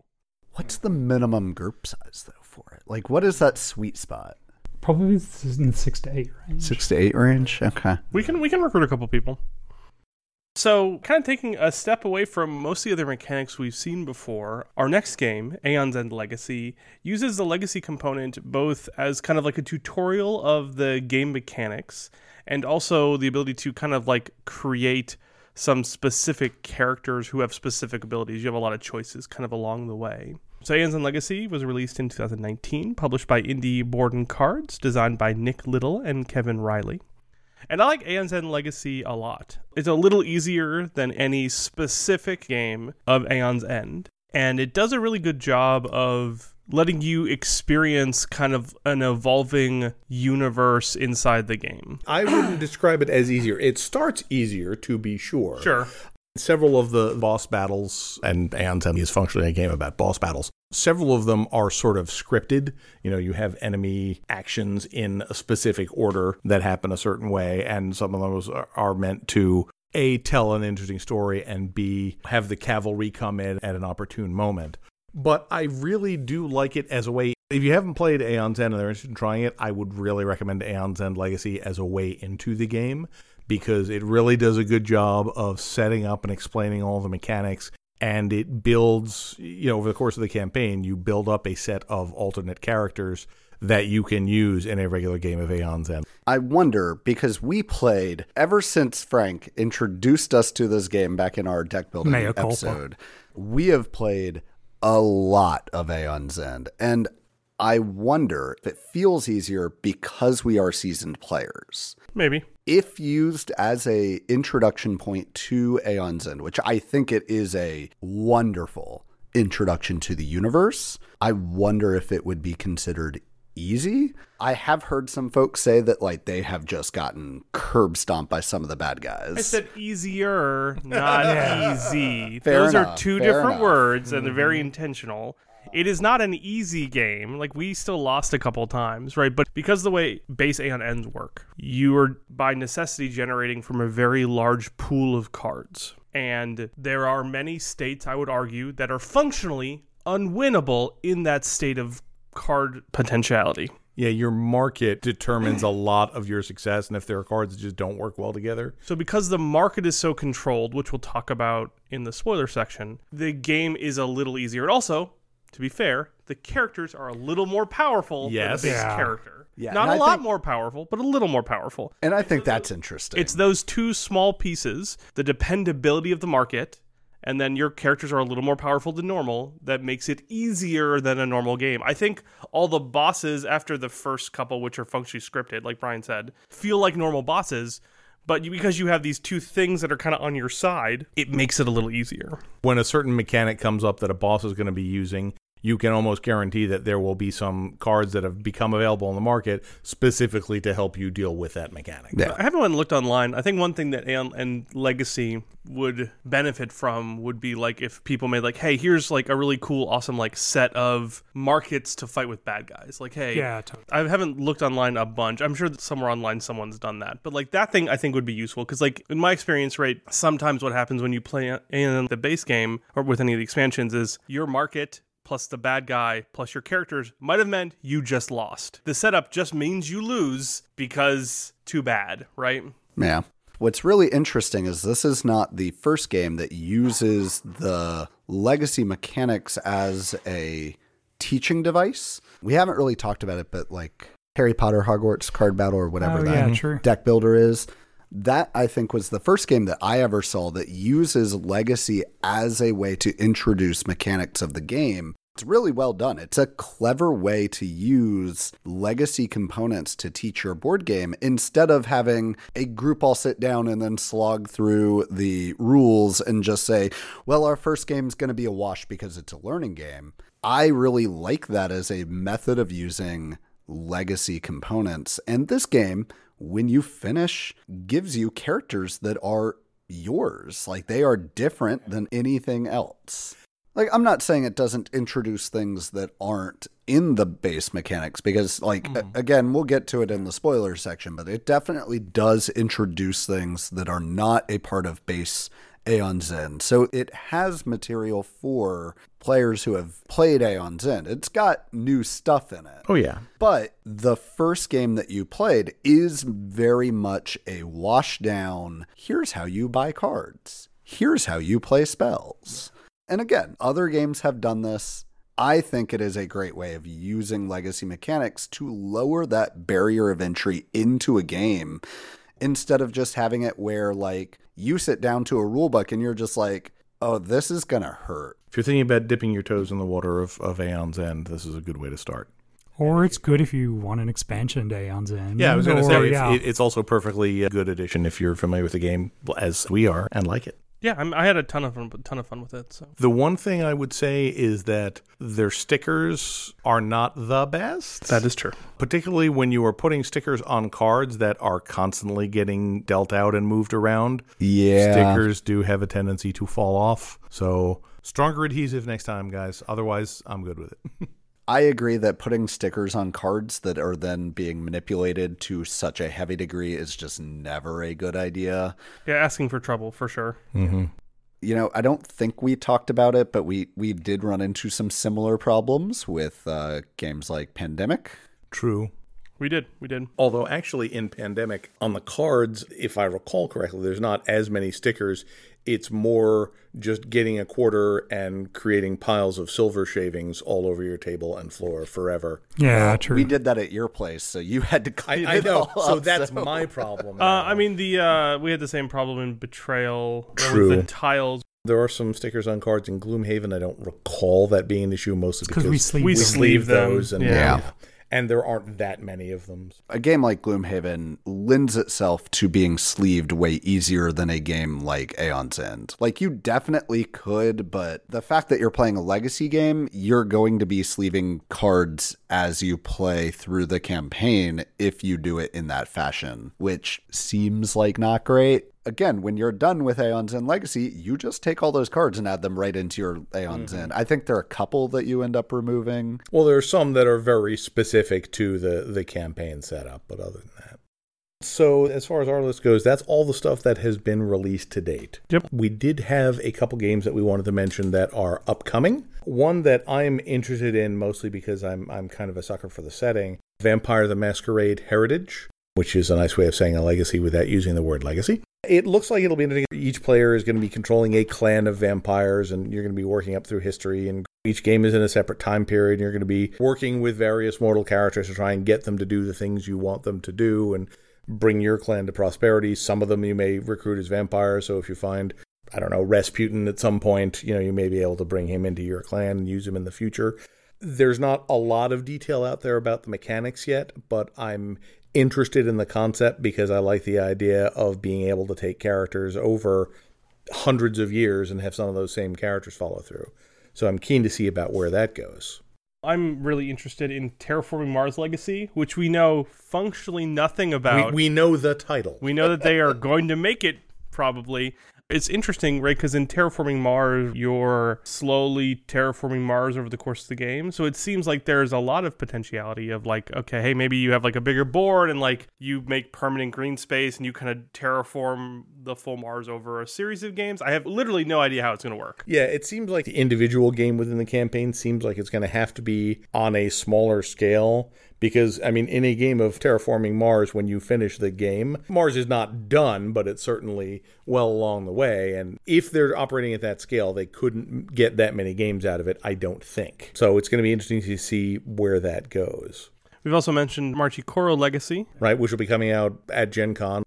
What's the minimum group size though? for it? Like, what is that sweet spot? Probably in the six to eight range. Six to eight range. Okay. We can we can recruit a couple people. So, kind of taking a step away from most of the other mechanics we've seen before, our next game, Aeons End Legacy, uses the legacy component both as kind of like a tutorial of the game mechanics and also the ability to kind of like create some specific characters who have specific abilities. You have a lot of choices kind of along the way. So Aeons End Legacy was released in two thousand nineteen, published by Indie Board and Cards, designed by Nick Little and Kevin Riley. And I like Aeons End Legacy a lot. It's a little easier than any specific game of Aeons End. And it does a really good job of letting you experience kind of an evolving universe inside the game. I wouldn't describe it as easier. It starts easier, to be sure. Sure. Several of the boss battles, and Aeons End is functionally a game about boss battles, several of them are sort of scripted. You know, you have enemy actions in a specific order that happen a certain way, and some of those are meant to, A, tell an interesting story, and B, have the cavalry come in at an opportune moment. But I really do like it as a way, if you haven't played Aeons End and they're interested in trying it, I would really recommend Aeons End Legacy as a way into the game, because it really does a good job of setting up and explaining all the mechanics, and it builds, you know, over the course of the campaign, you build up a set of alternate characters that you can use in a regular game of Aeons End. I wonder, because we played, ever since Frank introduced us to this game back in our deck building Mea episode, culpa. We have played a lot of Aeons End, and I wonder if it feels easier because we are seasoned players. Maybe. If used as a introduction point to Aeons End, which I think it is a wonderful introduction to the universe, I wonder if it would be considered easy. I have heard some folks say that like they have just gotten curb stomped by some of the bad guys. I said easier, not easy. Fair Those enough, are two different enough. words, and they're very intentional. It is not an easy game. Like, we still lost a couple times, right? But because of the way base Aeon Ends work, you are by necessity generating from a very large pool of cards. And there are many states, I would argue, that are functionally unwinnable in that state of card potentiality. Yeah, your market determines a lot of your success, and if there are cards that just don't work well together. So because the market is so controlled, which we'll talk about in the spoiler section, the game is a little easier. And also, to be fair, the characters are a little more powerful yes. than the base yeah. character. Yeah. Not and a I lot think... more powerful, but a little more powerful. And I it's think those, that's interesting. It's those two small pieces, the dependability of the market, and then your characters are a little more powerful than normal. That makes it easier than a normal game. I think all the bosses after the first couple, which are functionally scripted, like Brian said, feel like normal bosses. But because you have these two things that are kind of on your side, it makes it a little easier. When a certain mechanic comes up that a boss is going to be using, you can almost guarantee that there will be some cards that have become available in the market specifically to help you deal with that mechanic. Yeah. I haven't even looked online. I think one thing that Aeon and Legacy would benefit from would be like if people made like, hey, here's like a really cool, awesome like set of markets to fight with bad guys. Like, hey, yeah, totally. I haven't looked online a bunch. I'm sure that somewhere online someone's done that. But like that thing I think would be useful because like in my experience, right, sometimes what happens when you play in the base game or with any of the expansions is your market plus the bad guy, plus your characters, might have meant you just lost. The setup just means you lose because too bad, right? Yeah. What's really interesting is this is not the first game that uses the legacy mechanics as a teaching device. We haven't really talked about it, but like Harry Potter, Hogwarts, Card Battle, or whatever oh, that yeah, true. deck builder is. That, I think, was the first game that I ever saw that uses legacy as a way to introduce mechanics of the game. It's really well done. It's a clever way to use legacy components to teach your board game instead of having a group all sit down and then slog through the rules and just say, well, our first game's going to be a wash because it's a learning game. I really like that as a method of using legacy components. And this game, when you finish, gives you characters that are yours. Like, they are different than anything else. Like, I'm not saying it doesn't introduce things that aren't in the base mechanics, because, like, mm. a- again, we'll get to it in the spoiler section, but it definitely does introduce things that are not a part of base Aeons End. So it has material for players who have played Aeons End. It's got new stuff in it. Oh, yeah. But the first game that you played is very much a wash down. Here's how you buy cards. Here's how you play spells. And again, other games have done this. I think it is a great way of using legacy mechanics to lower that barrier of entry into a game instead of just having it where, like, you sit down to a rulebook and you're just like, oh, this is going to hurt. If you're thinking about dipping your toes in the water of, of Aeon's End, this is a good way to start. Or it's good if you want an expansion to Aeon's End. Yeah, I was going to say, it's, yeah. it's also perfectly a good addition if you're familiar with the game, as we are, and like it. Yeah, I'm, I had a ton of fun, ton of fun with it. So the one thing I would say is that their stickers are not the best. That is true. Particularly when you are putting stickers on cards that are constantly getting dealt out and moved around. Yeah. Stickers do have a tendency to fall off. So stronger adhesive next time, guys. Otherwise, I'm good with it. I agree that putting stickers on cards that are then being manipulated to such a heavy degree is just never a good idea. Yeah, asking for trouble, for sure. Mm-hmm. You know, I don't think we talked about it, but we, we did run into some similar problems with uh, games like Pandemic. True. We did. We did. Although, actually, in Pandemic, on the cards, if I recall correctly, there's not as many stickers. It's more just getting a quarter and creating piles of silver shavings all over your table and floor forever. Yeah, true. We did that at your place, so you had to clean I, it I know. All so up, that's so. My problem. Uh, I mean, the uh, we had the same problem in Betrayal. True. With the tiles. There are some stickers on cards in Gloomhaven. I don't recall that being an issue, mostly because we sleeve, we sleeve those. Them. And yeah. yeah. And there aren't that many of them. A game like Gloomhaven lends itself to being sleeved way easier than a game like Aeon's End. Like, you definitely could, but the fact that you're playing a legacy game, you're going to be sleeving cards as you play through the campaign if you do it in that fashion, which seems like not great. Again, when you're done with Aeon's End Legacy, you just take all those cards and add them right into your Aeon's mm-hmm. End. I think there are a couple that you end up removing. Well, there are some that are very specific to the, the campaign setup, but other than that. So as far as our list goes, that's all the stuff that has been released to date. Yep. We did have a couple games that we wanted to mention that are upcoming. One that I'm interested in mostly because I'm I'm kind of a sucker for the setting, Vampire the Masquerade Heritage, which is a nice way of saying a legacy without using the word legacy. It looks like it'll be interesting. Each player is going to be controlling a clan of vampires, and you're going to be working up through history, and each game is in a separate time period, and you're going to be working with various mortal characters to try and get them to do the things you want them to do and bring your clan to prosperity. Some of them you may recruit as vampires, so if you find, I don't know, Rasputin at some point, you know, you may be able to bring him into your clan and use him in the future. There's not a lot of detail out there about the mechanics yet, but I'm interested in the concept because I like the idea of being able to take characters over hundreds of years and have some of those same characters follow through. So I'm keen to see about where that goes. I'm really interested in Terraforming Mars Legacy, which we know functionally nothing about. We, we know the title. We know that they are going to make it, probably. It's interesting, right? Because in Terraforming Mars, you're slowly terraforming Mars over the course of the game. So it seems like there's a lot of potentiality of like, okay, hey, maybe you have like a bigger board and like you make permanent green space and you kind of terraform the full Mars over a series of games. I have literally no idea how it's going to work. Yeah, it seems like the individual game within the campaign seems like it's going to have to be on a smaller scale. Because, I mean, in a game of Terraforming Mars, when you finish the game, Mars is not done, but it's certainly well along the way. And if they're operating at that scale, they couldn't get that many games out of it, I don't think. So it's going to be interesting to see where that goes. We've also mentioned Machi Koro Legacy. Right, which will be coming out at Gen Con.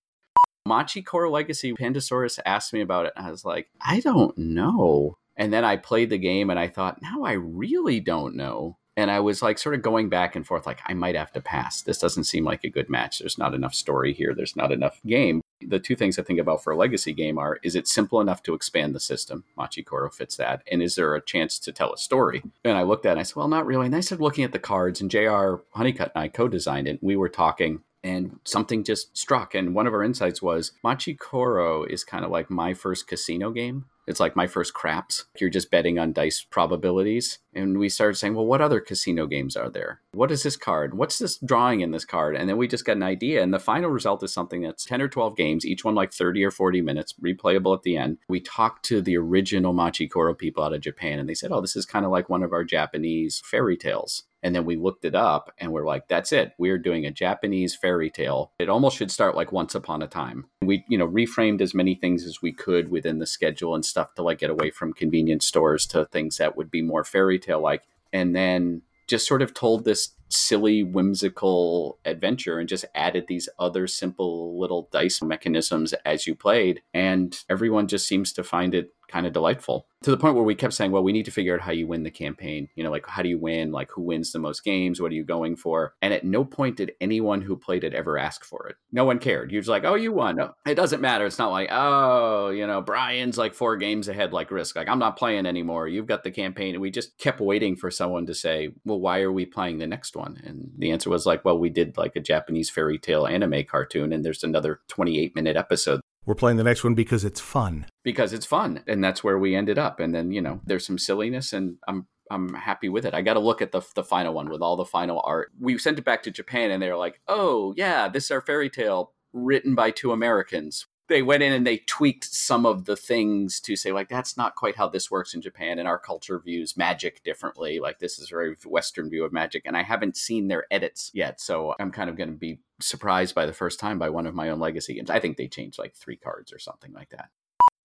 Machi Koro Legacy, Pandasaurus asked me about it, and I was like, I don't know. And then I played the game, and I thought, now I really don't know. And I was like sort of going back and forth, like, I might have to pass. This doesn't seem like a good match. There's not enough story here. There's not enough game. The two things I think about for a legacy game are, is it simple enough to expand the system? Machi Koro fits that. And is there a chance to tell a story? And I looked at it and I said, well, not really. And I started looking at the cards, and J R Honeycutt and I co-designed it. We were talking and something just struck. And one of our insights was Machi Koro is kind of like my first casino game. It's like my first craps. You're just betting on dice probabilities. And we started saying, well, what other casino games are there? What is this card? What's this drawing in this card? And then we just got an idea. And the final result is something that's ten or twelve games, each one like thirty or forty minutes, replayable at the end. We talked to the original Machi Koro people out of Japan, and they said, oh, this is kind of like one of our Japanese fairy tales. And then we looked it up and we're like, that's it. We're doing a Japanese fairy tale. It almost should start like Once Upon a Time. We, you know, reframed as many things as we could within the schedule and stuff to like get away from convenience stores to things that would be more fairy tale like. And then just sort of told this silly, whimsical adventure and just added these other simple little dice mechanisms as you played. And everyone just seems to find it kind of delightful, to the point where we kept saying, well, we need to figure out how you win the campaign. You know, like, how do you win? Like, who wins the most games? What are you going for? And at no point did anyone who played it ever ask for it. No one cared. You're just like, oh, you won. No, it doesn't matter. It's not like, oh, you know, Brian's like four games ahead, like Risk. Like, I'm not playing anymore. You've got the campaign. And we just kept waiting for someone to say, well, why are we playing the next one? And the answer was like, well, we did like a Japanese fairy tale anime cartoon, and there's another twenty-eight minute episode. We're playing the next one because it's fun. Because it's fun. And that's where we ended up. And then, you know, there's some silliness, and I'm I'm happy with it. I got to look at the the final one with all the final art. We sent it back to Japan and they were like, oh, yeah, this is our fairy tale written by two Americans. They went in and they tweaked some of the things to say, like, that's not quite how this works in Japan. And our culture views magic differently. Like, this is a very Western view of magic. And I haven't seen their edits yet. So I'm kind of going to be surprised by the first time by one of my own legacy games. I think they changed like three cards or something like that.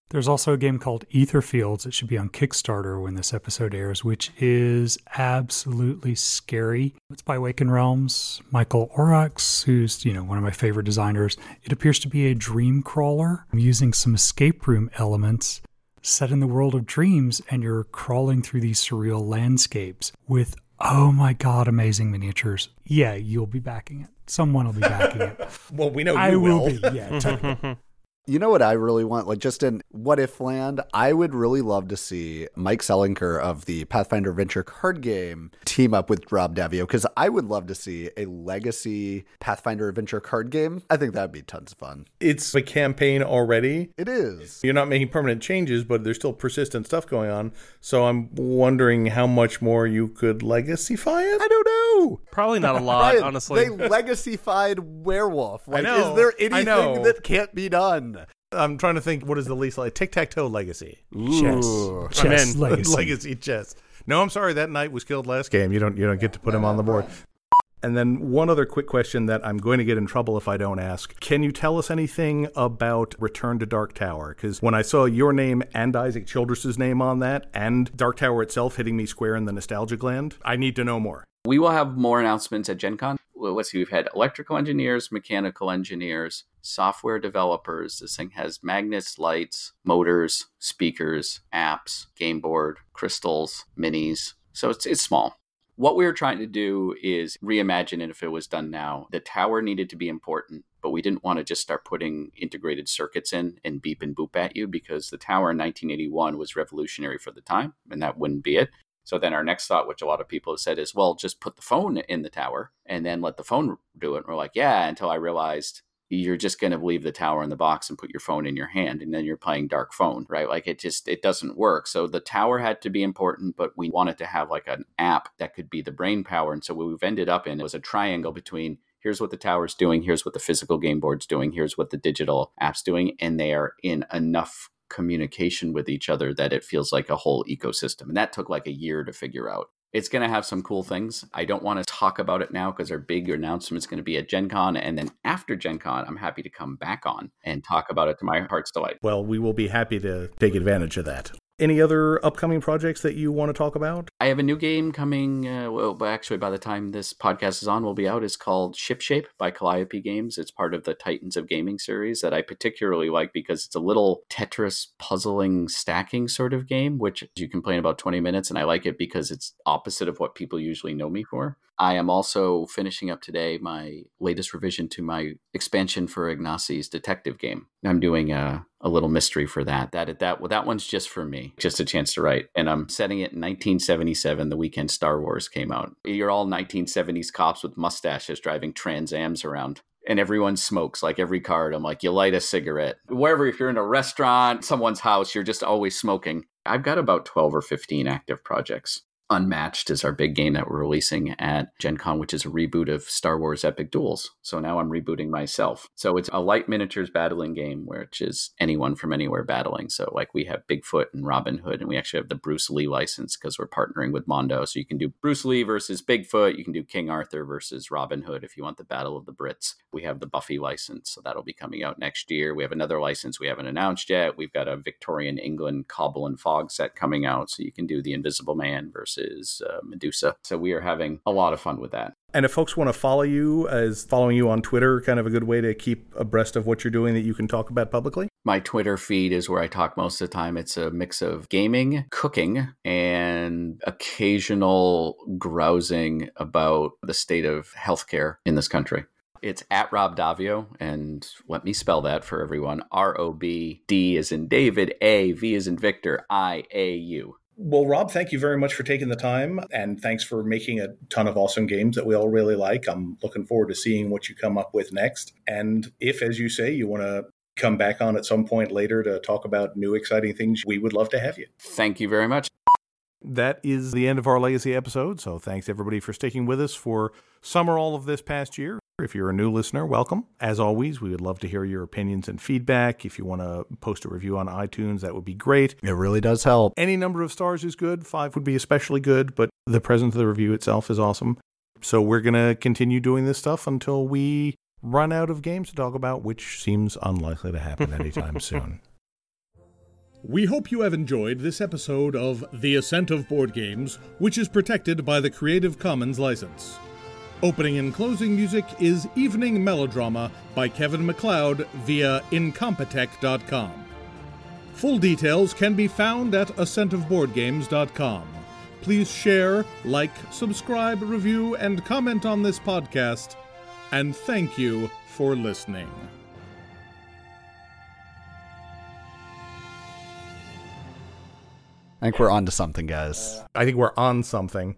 There's also a game called Aether Fields. It should be on Kickstarter when this episode airs, which is absolutely scary. It's by Waken Realms, Michael Orox, who's, you know, one of my favorite designers. It appears to be a dream crawler using some escape room elements set in the world of dreams, and you're crawling through these surreal landscapes with, oh my God, amazing miniatures. Yeah, you'll be backing it. Someone will be backing it. Well, we know you I will. will be, yeah, totally. You know what I really want? Like, just in what if land, I would really love to see Mike Selinker of the Pathfinder Adventure Card Game team up with Rob Daviau, because I would love to see a legacy Pathfinder Adventure Card Game. I think that'd be tons of fun. It's a campaign already. It is. You're not making permanent changes, but there's still persistent stuff going on. So I'm wondering how much more you could legacyfy it? I don't know. Probably not a lot, Ryan, honestly. They legacyfied Werewolf. Like, I know. Is there anything that can't be done? I'm trying to think, what is the least like? Tic-tac-toe legacy. Ooh. Chess. Chess legacy. legacy chess. No, I'm sorry. That knight was killed last game. You don't you don't get to put him on the board. And then one other quick question that I'm going to get in trouble if I don't ask. Can you tell us anything about Return to Dark Tower? Because when I saw your name and Isaac Childress's name on that, and Dark Tower itself hitting me square in the nostalgia gland, I need to know more. We will have more announcements at Gen Con. Let's see, we've had electrical engineers, mechanical engineers, software developers. This thing has magnets, lights, motors, speakers, apps, game board, crystals, minis. So it's it's small. What we were trying to do is reimagine it if it was done now. The tower needed to be important, but we didn't want to just start putting integrated circuits in and beep and boop at you, because the tower in nineteen eighty-one was revolutionary for the time, and that wouldn't be it. So then our next thought, which a lot of people have said, is, well, just put the phone in the tower and then let the phone do it. And we're like, yeah, until I realized you're just going to leave the tower in the box and put your phone in your hand, and then you're playing dark phone, right? Like, it just, it doesn't work. So the tower had to be important, but we wanted to have like an app that could be the brain power. And so what we've ended up in, it was a triangle between, here's what the tower's doing, here's what the physical game board's doing, here's what the digital app's doing, and they are in enough communication with each other that it feels like a whole ecosystem. And that took like a year to figure out. It's going to have some cool things. I don't want to talk about it now because our big announcement is going to be at Gen Con. And then after Gen Con, I'm happy to come back on and talk about it to my heart's delight. Well, we will be happy to take advantage of that. Any other upcoming projects that you want to talk about? I have a new game coming. Uh, well, actually, by the time this podcast is on, we'll be out. It's called Shipshape by Calliope Games. It's part of the Titans of Gaming series that I particularly like because it's a little Tetris puzzling stacking sort of game, which you can play in about twenty minutes. And I like it because it's opposite of what people usually know me for. I am also finishing up today my latest revision to my expansion for Ignacy's detective game. I'm doing a, a little mystery for that. That that well, that one's just for me, just a chance to write. And I'm setting it in nineteen seventy-seven, the weekend Star Wars came out. You're all nineteen seventies cops with mustaches driving Trans Ams around. And everyone smokes, like every card. I'm like, you light a cigarette. Wherever, if you're in a restaurant, someone's house, you're just always smoking. I've got about twelve or fifteen active projects. Unmatched is our big game that we're releasing at Gen Con, which is a reboot of Star Wars Epic Duels. So now I'm rebooting myself. So it's a light miniatures battling game, which is anyone from anywhere battling. So like we have Bigfoot and Robin Hood, and we actually have the Bruce Lee license because we're partnering with Mondo. So you can do Bruce Lee versus Bigfoot. You can do King Arthur versus Robin Hood if you want the Battle of the Brits. We have the Buffy license. So that'll be coming out next year. We have another license we haven't announced yet. We've got a Victorian England Cobble and Fog set coming out. So you can do the Invisible Man versus is uh, Medusa. So we are having a lot of fun with that. And if folks want to follow you, is following you on Twitter kind of a good way to keep abreast of what you're doing that you can talk about publicly? My Twitter feed is where I talk most of the time. It's a mix of gaming, cooking, and occasional grousing about the state of healthcare in this country. It's at Rob Daviau, and let me spell that for everyone. R O B D is in David, A, V is in Victor, I A U. Well, Rob, thank you very much for taking the time, and thanks for making a ton of awesome games that we all really like. I'm looking forward to seeing what you come up with next. And if, as you say, you want to come back on at some point later to talk about new exciting things, we would love to have you. Thank you very much. That is the end of our Legacy episode. So thanks, everybody, for sticking with us for some or all of this past year. If you're a new listener, welcome. As always, we would love to hear your opinions and feedback. If you want to post a review on iTunes, that would be great. It really does help. Any number of stars is good. Five would be especially good, but the presence of the review itself is awesome. So we're going to continue doing this stuff until we run out of games to talk about, which seems unlikely to happen anytime soon. We hope you have enjoyed this episode of The Ascent of Board Games, which is protected by the Creative Commons license. Opening and closing music is Evening Melodrama by Kevin MacLeod via incompetech dot com. Full details can be found at ascent of board games dot com. Please share, like, subscribe, review, and comment on this podcast. And thank you for listening. I think we're on to something, guys. I think we're on something.